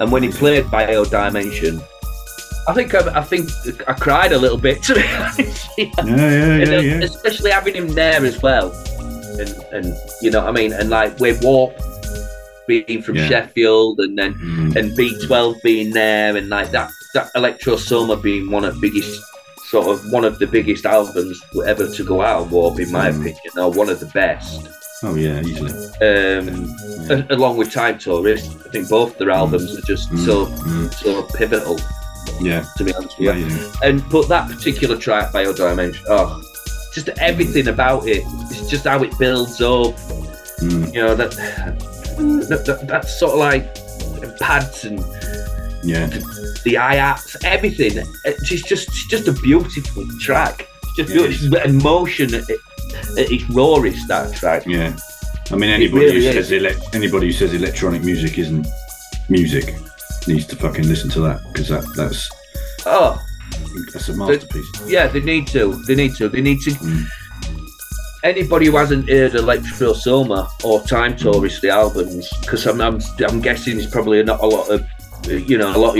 And when he played Bio Dimension, I think I cried a little bit, to be honest. Yeah. Especially having him there as well, and you know what I mean, and like with Warp being from Sheffield, and then and B12 being there, and like that Electro Soma being one of the biggest albums ever to go out, Warp, in my opinion, or one of the best. Oh yeah, easily. Along with Time Tourist, I think both their albums are just so pivotal. Yeah. To be honest with you. Yeah. And but that particular track, Bio Dimension, just everything about it. It's just how it builds up. You know, that's sort of like pads and the hi-hats, everything. It's just a beautiful track. It's emotion at its rawest, that track. Yeah, I mean, anybody who says electronic music isn't music needs to fucking listen to that, because that's a masterpiece. They need to. Anybody who hasn't heard Electro Soma or Time Tourist, the albums, because I'm guessing there's probably not a lot of not a lot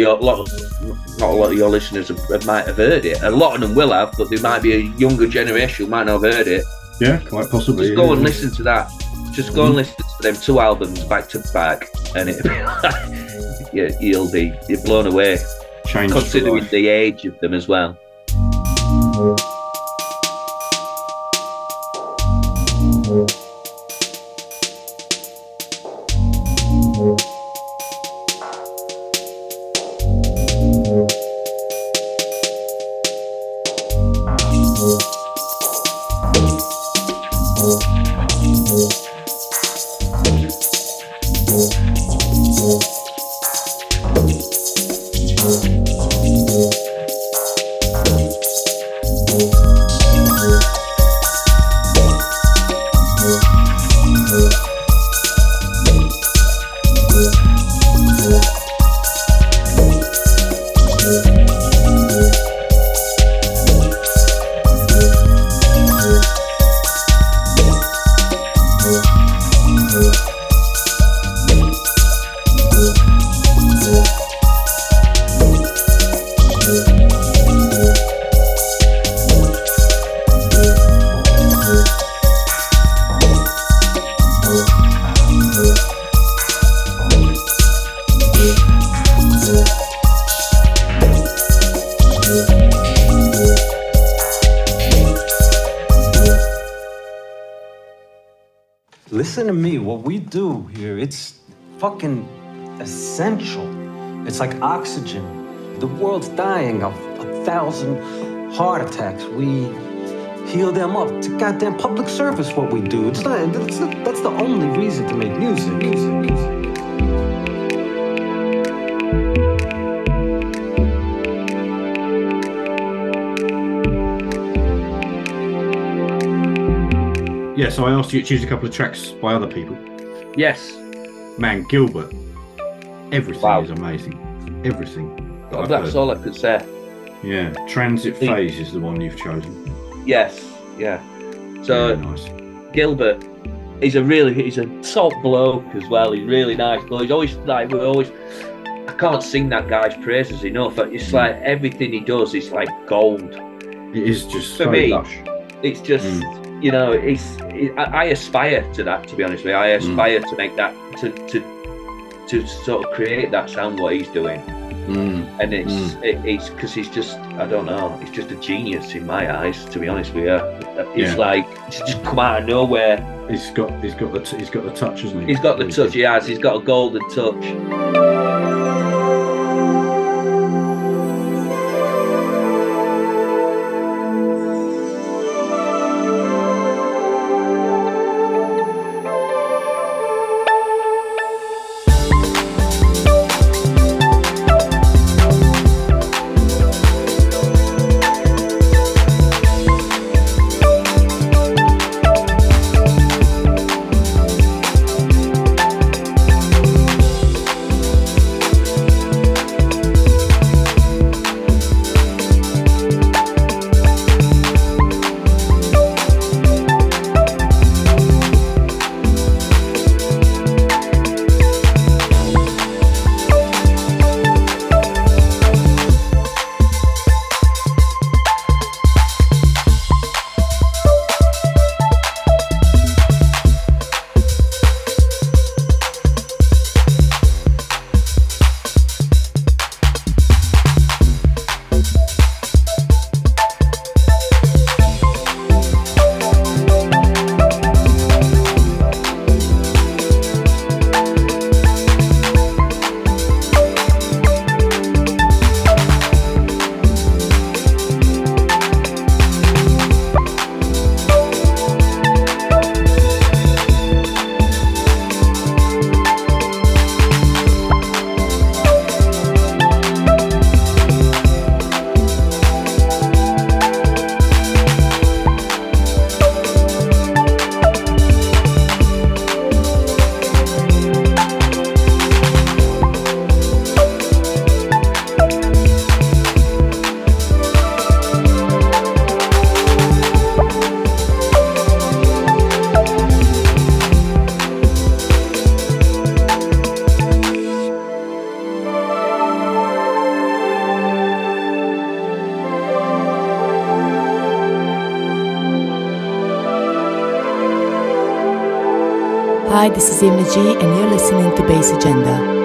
of your listeners might have heard it. A lot of them will have, but there might be a younger generation who might not have heard it. Yeah, quite possibly. Just go and listen to that. Just go and listen to them two albums back to back, and it'll be like you'll be blown away. Changed considering the age of them as well. Listen to me, what we do here, it's fucking essential. It's like oxygen. The world's dying of 1,000 heart attacks. We heal them up. It's a goddamn public service, what we do. It's not, that's the only reason to make music. Yeah, so I asked you to choose a couple of tracks by other people. Yes. Man, Gilbert. Everything is amazing. Everything. That's all I could say. Yeah. Transit Phase is the one you've chosen. Yes, yeah. So, yeah, nice. Gilbert, he's a top bloke as well. He's really nice, but he's always like, I can't sing that guy's praises enough. It's like everything he does is like gold. It is just for so me. Lush. It's just, you know, I aspire to that. To be honest with you, I aspire to make that, to sort of create that sound what he's doing. And it's because he's just, I don't know, he's just a genius in my eyes, to be honest with you. It's like, it's just come out of nowhere. He's got the touch, hasn't he? He's got the touch, he has. He's got a golden touch. Hi, this is Imagee, and you're listening to Bass Agenda.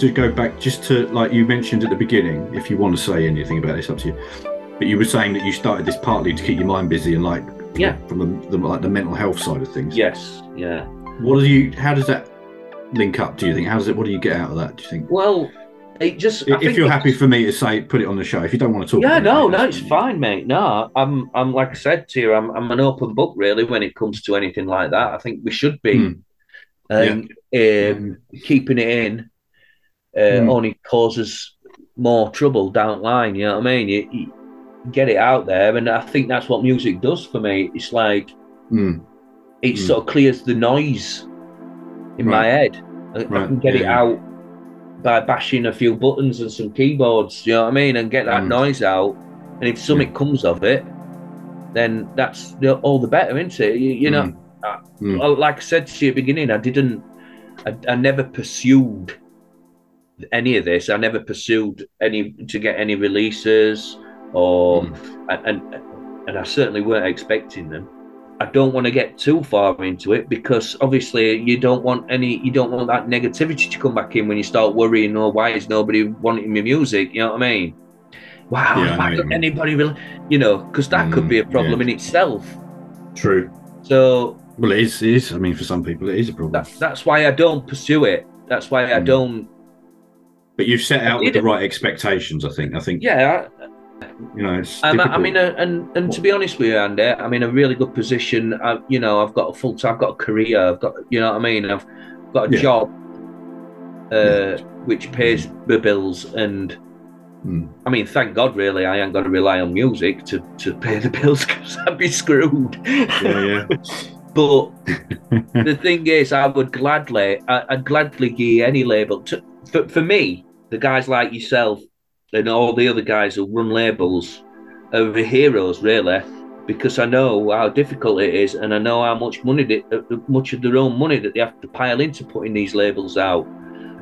to go back just to, like you mentioned at the beginning, if you want to say anything about this, up to you. But you were saying that you started this partly to keep your mind busy and like, yeah, from the like the mental health side of things. Yes. Yeah. What do you? How does that link up? Do you think? How does it? What do you get out of that? Do you think? Well, it just. If you're happy for me to say, put it on the show. If you don't want to talk. Yeah. No. No. It's fine, mate. No. I'm like I said to you. I'm an open book really when it comes to anything like that. I think we should be. Keeping it in only causes more trouble down the line. You know what I mean? You get it out there, and I think that's what music does for me. It's like it sort of clears the noise in my head. I can get it out by bashing a few buttons and some keyboards, you know what I mean, and get that noise out, and if something comes of it, then that's all the better, isn't it? You know, like I said to you at the beginning, I never pursued any of this. I never pursued any to get any releases or and I certainly weren't expecting them. I don't want to get too far into it because obviously you don't want that negativity to come back in when you start worrying, oh, why is nobody wanting my music? You know what I mean? Wow, why don't anybody really, you know, because that could be a problem in itself. True. So well, it is. I mean, for some people, it is a problem. That's why I don't pursue it. That's why I don't. But you've set out with the right expectations, I think. Yeah. You know, it's and to be honest with you, Andy, I'm in a really good position. You know, I've got a full time, I've got a career, I've got, you know what I mean, I've got a job which pays the bills, and I mean, thank God, really, I ain't got to rely on music to pay the bills because I'd be screwed. Yeah, yeah. But the thing is, I'd gladly give any label for me. The guys like yourself and all the other guys who run labels are the heroes, really, because I know how difficult it is, and I know how much money, much of their own money that they have to pile into putting these labels out.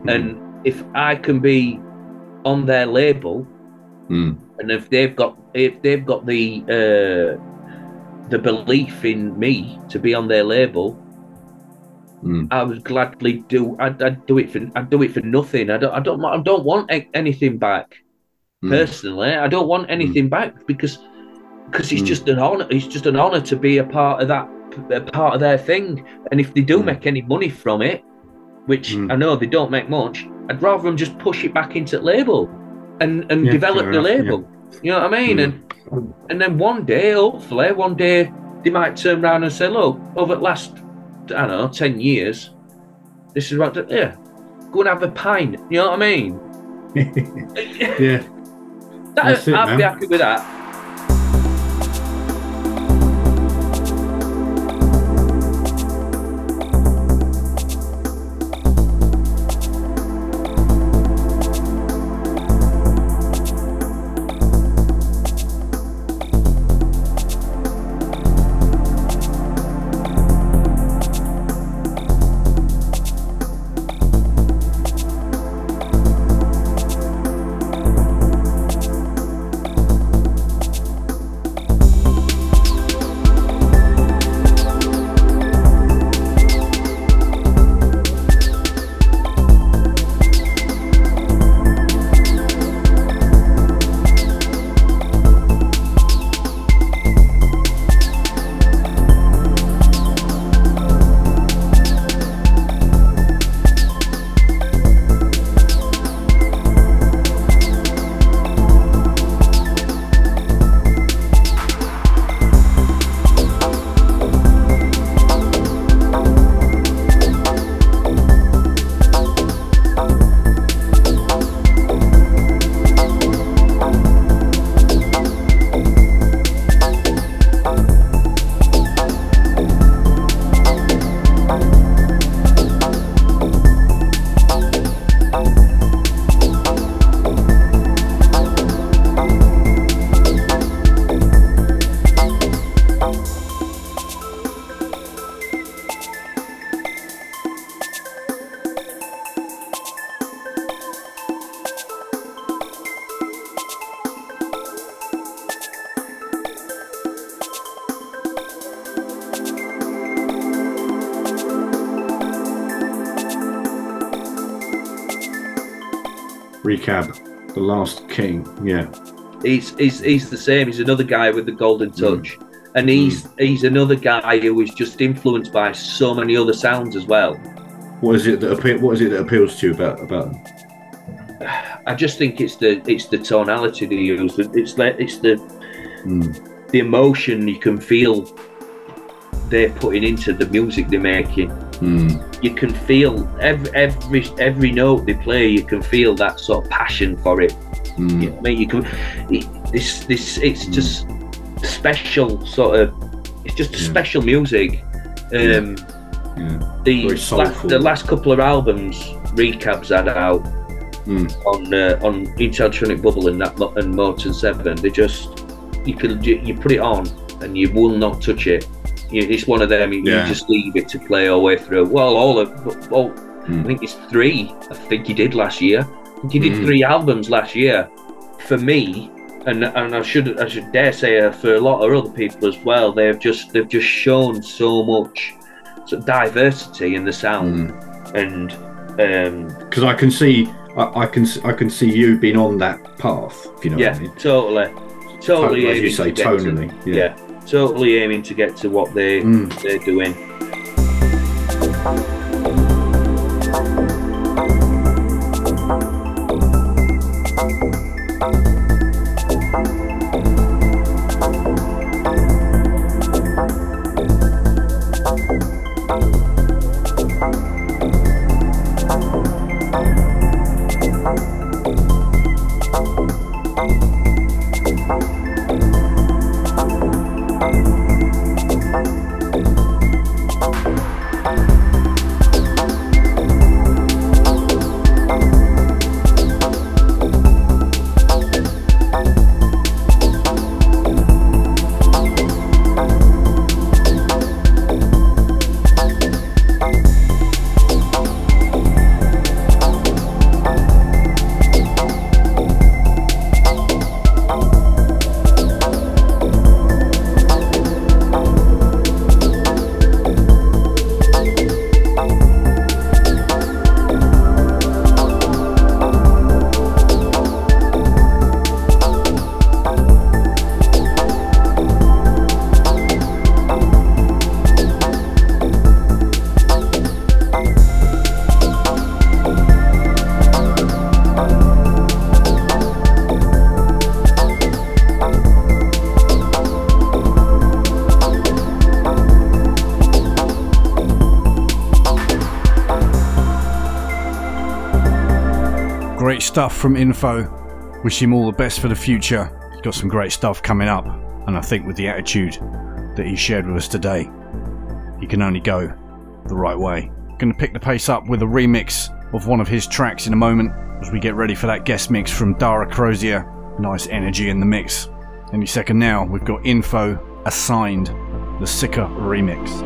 And if I can be on their label, and if they've got the belief in me to be on their label, I would gladly do. I'd do it for nothing. I don't want anything back. Personally, I don't want anything back because it's just an honor. It's just an honor to be a part of their thing. And if they do make any money from it, which I know they don't make much, I'd rather them just push it back into the label and develop the label. Yeah. You know what I mean? And then one day, hopefully, they might turn around and say, look, over the last, I don't know, 10 years, this is what, go and have a pint. You know what I mean? Yeah. That's it, man. I'd be happy with that. recap, the last king. Yeah, he's the same. He's another guy with the golden touch, and he's another guy who is just influenced by so many other sounds as well. What is it that appeals to you about them? I just think it's the tonality they use. It's the emotion you can feel they're putting into the music they're making. You can feel every note they play. You can feel that sort of passion for it. You know, I mean, it's just special sort of. It's just special music. The last couple of albums recaps had out on Inteltronic Bubble and that and Moton 7. They just you put it on and you will not touch it. It's one of them. You just leave it to play all the way through. Well, I think it's three. I think he did last year. He did three albums last year. For me, and I should dare say for a lot of other people as well, they've just shown so much sort of diversity in the sound. And because I can see you being on that path. If you know what I mean? Totally. As you say, tonally. Totally aiming to get to what they're doing. Stuff from Info. Wish him all the best for the future. He's got some great stuff coming up, and I think with the attitude that he shared with us today, he can only go the right way. Going to pick the pace up with a remix of one of his tracks in a moment as we get ready for that guest mix from Dáire Crozier. Nice energy in the mix. Any second now, we've got Info Assigned, the Sicker remix.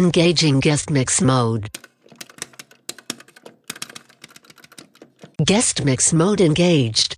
Engaging guest mix mode. Guest mix mode engaged.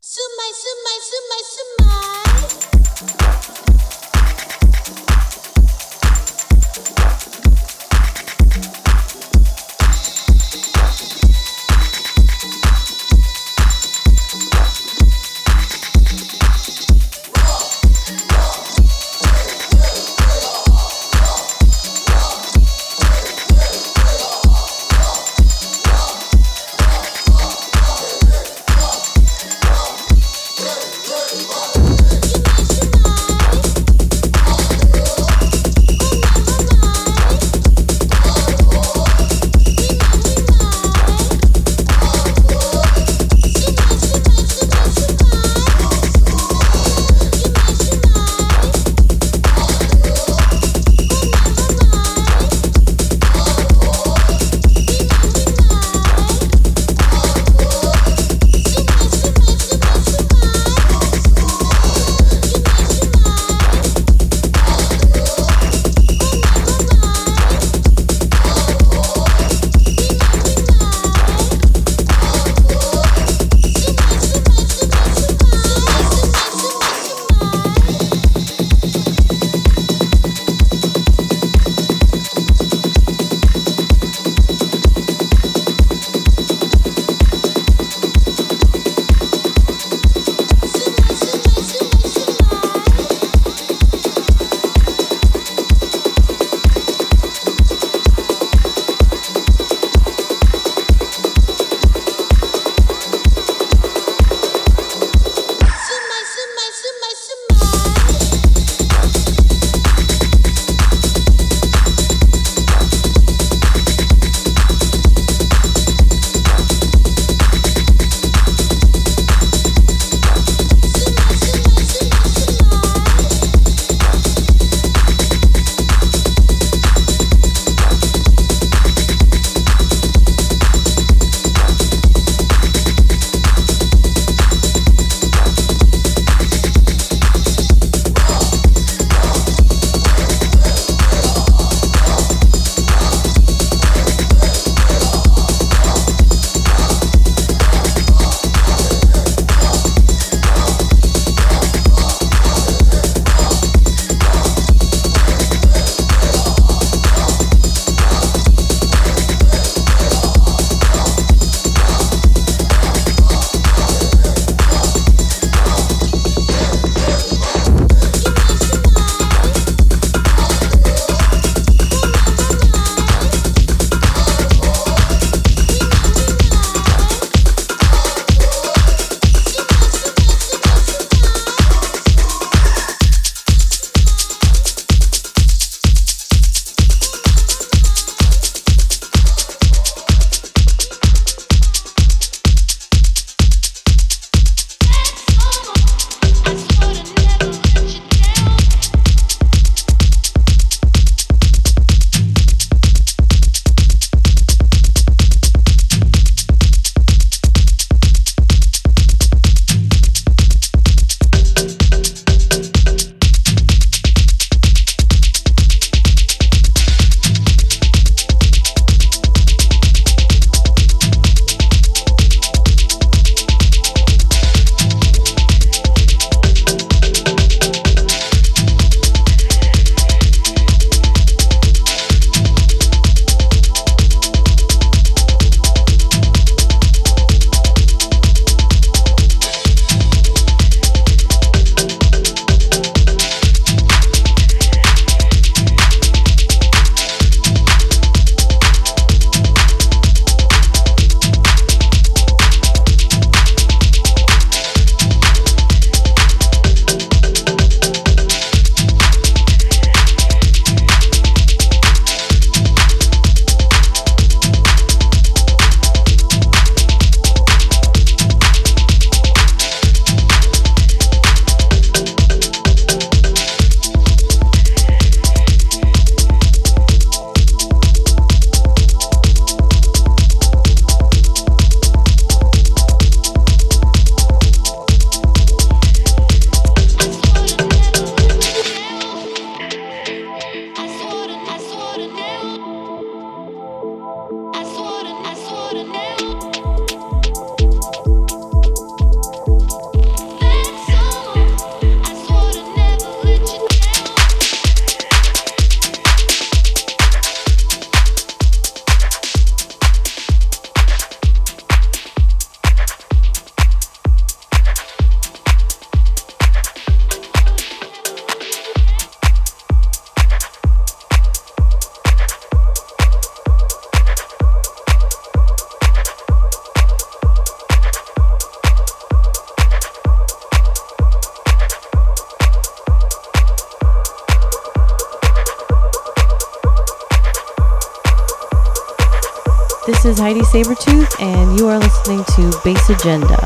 This is Heidi Sabertooth, and you are listening to Bass Agenda.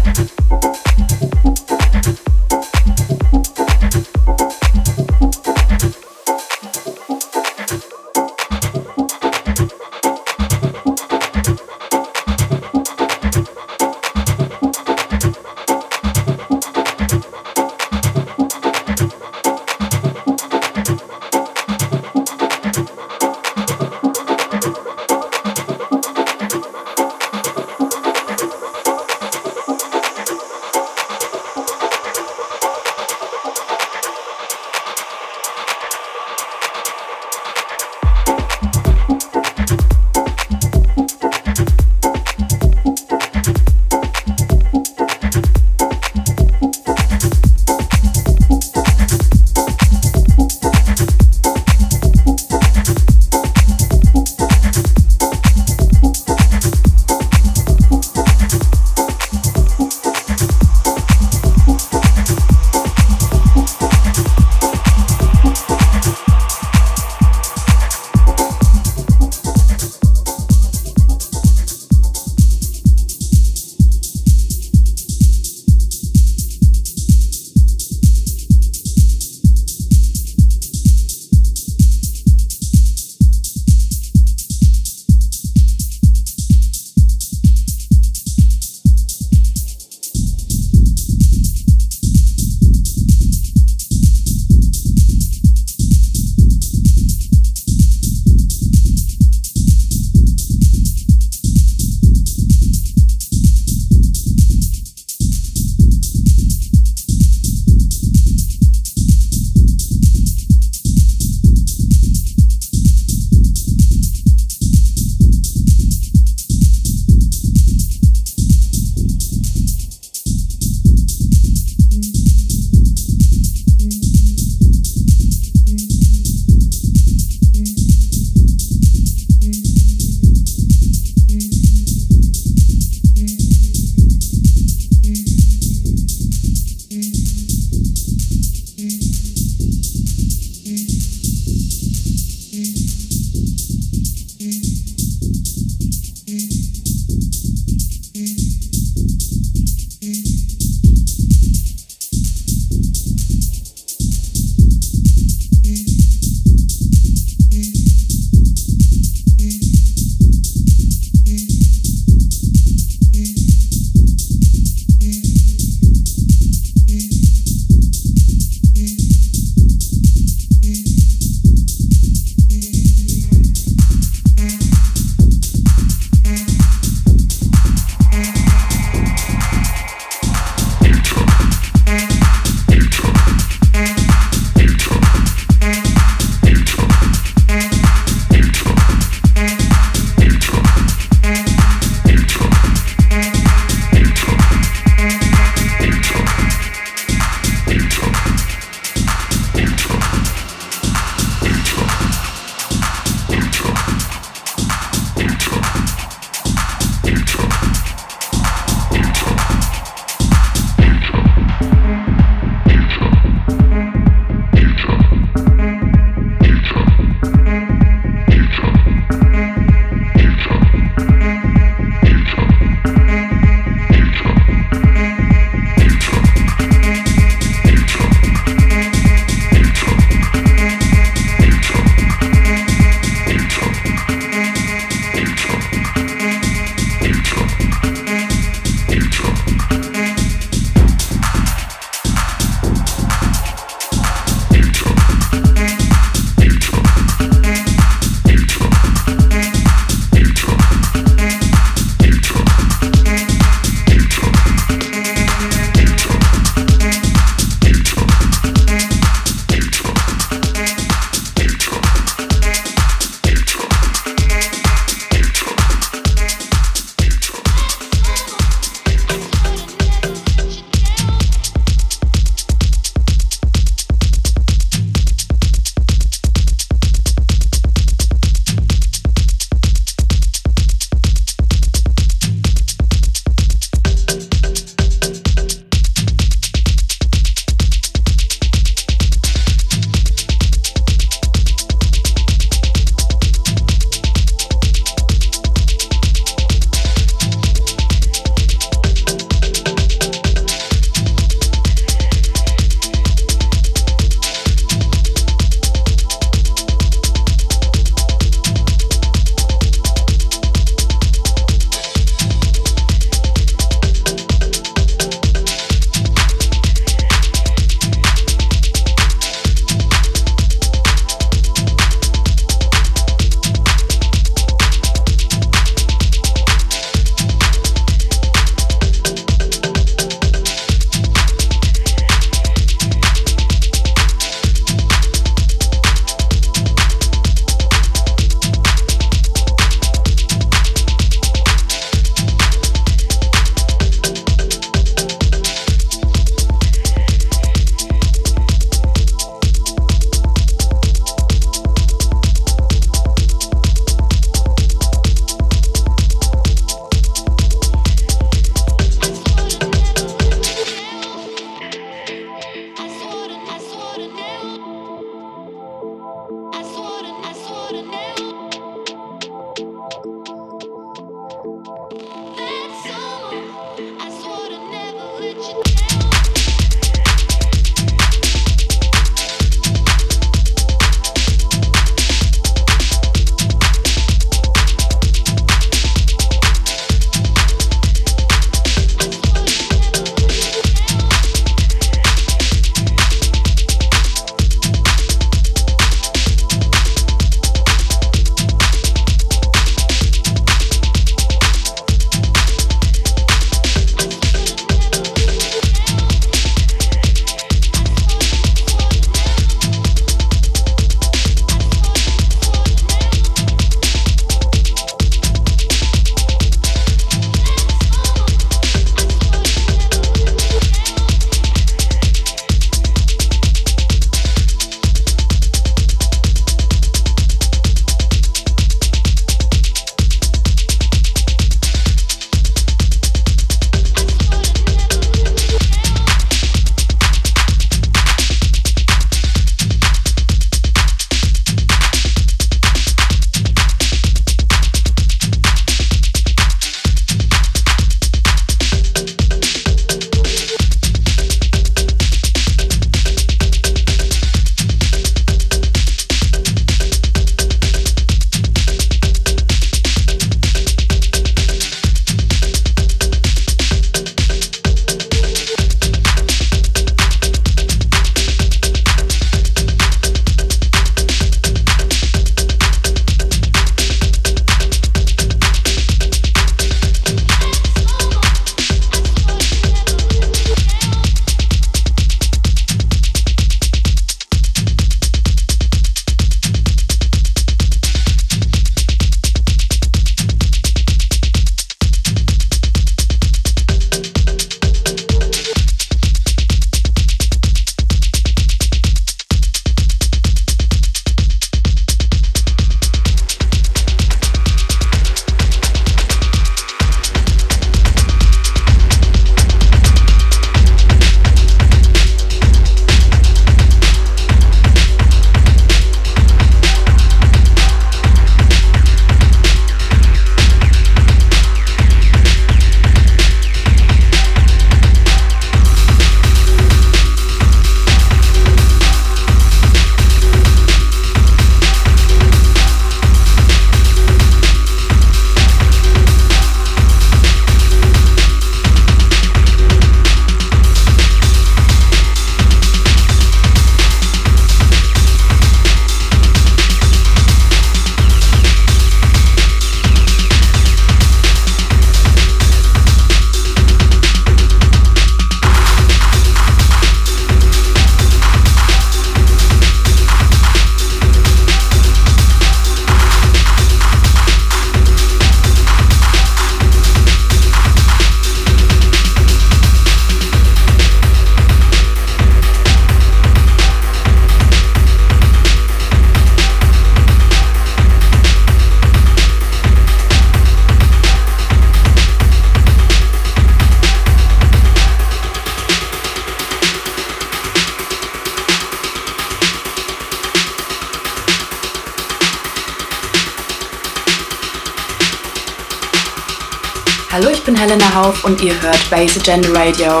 Hallo, ich bin Helena Hauf und ihr hört Bass Agenda Radio.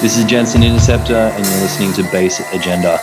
This is Jensen Interceptor, and you're listening to Bass Agenda.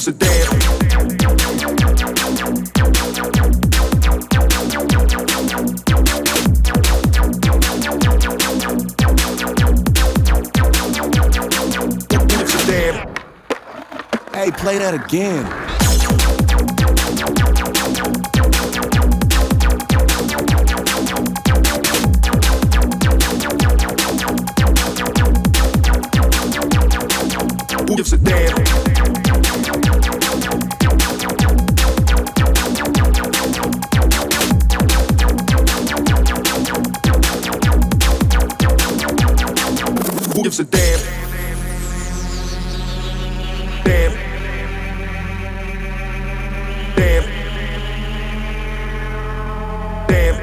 gives a damn. Hey, play that again. Gives a damn. Who gives a damn? Damn. Damn. Damn.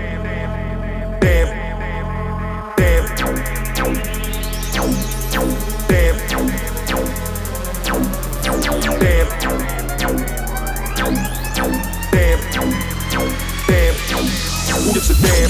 Damn. Damn. Damn. Damn. Damn, damn, damn, who gives a damn?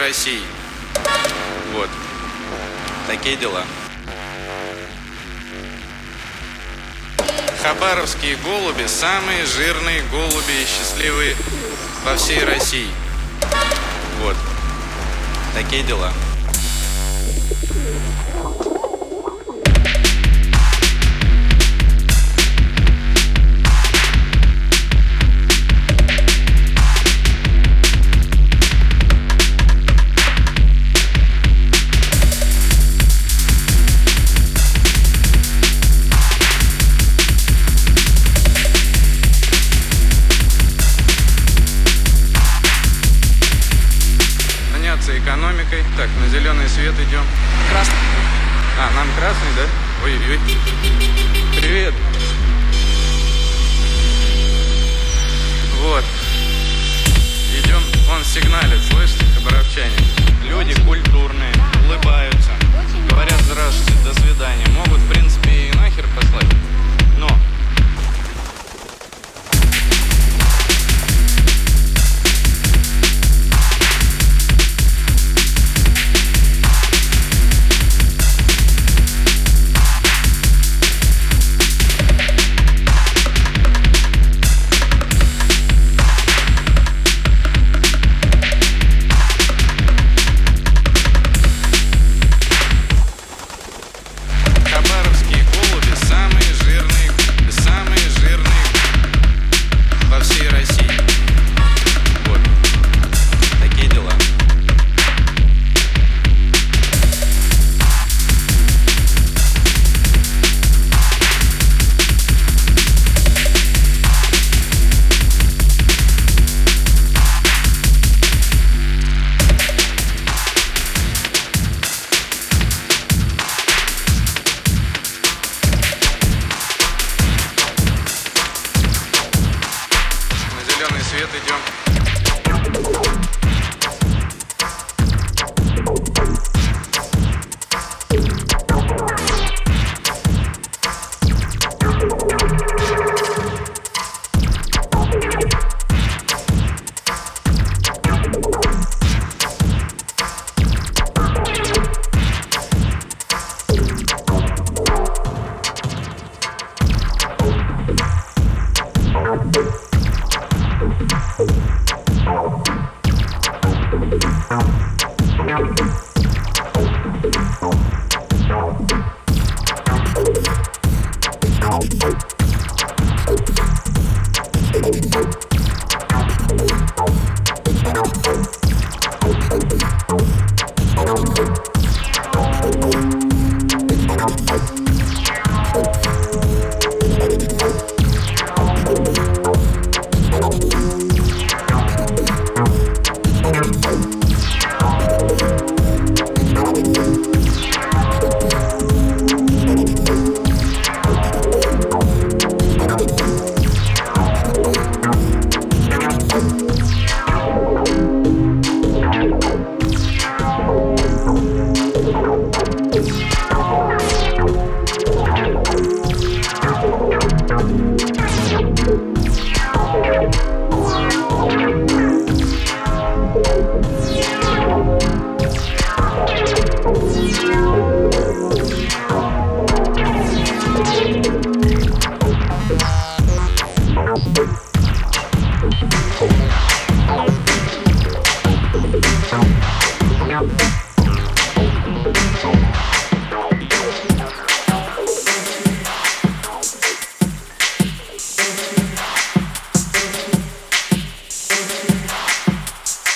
России. Вот. Такие дела. Хабаровские голуби – самые жирные голуби и счастливые во всей России. Вот. Такие дела.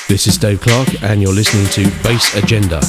This is Dave Clark, and you're listening to Bass Agenda.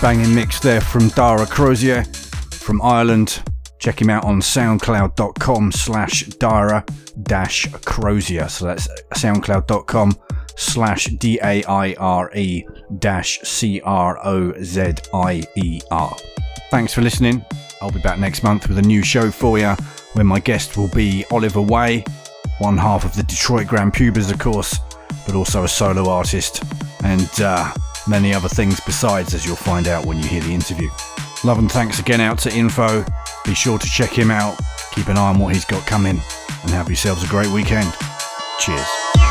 Banging mix there from Dáire Crozier from Ireland. Check him out on soundcloud.com/Dáire-Crozier. So that's soundcloud.com/DAIRE-CROZIER. Thanks for listening. I'll be back next month with a new show for you, where my guest will be Oliver Way, one half of the Detroit Grand Pubas, of course, but also a solo artist, and many other things besides, as you'll find out when you hear the interview. Love and thanks again out to Info. Be sure to check him out, keep an eye on what he's got coming, and have yourselves a great weekend. Cheers.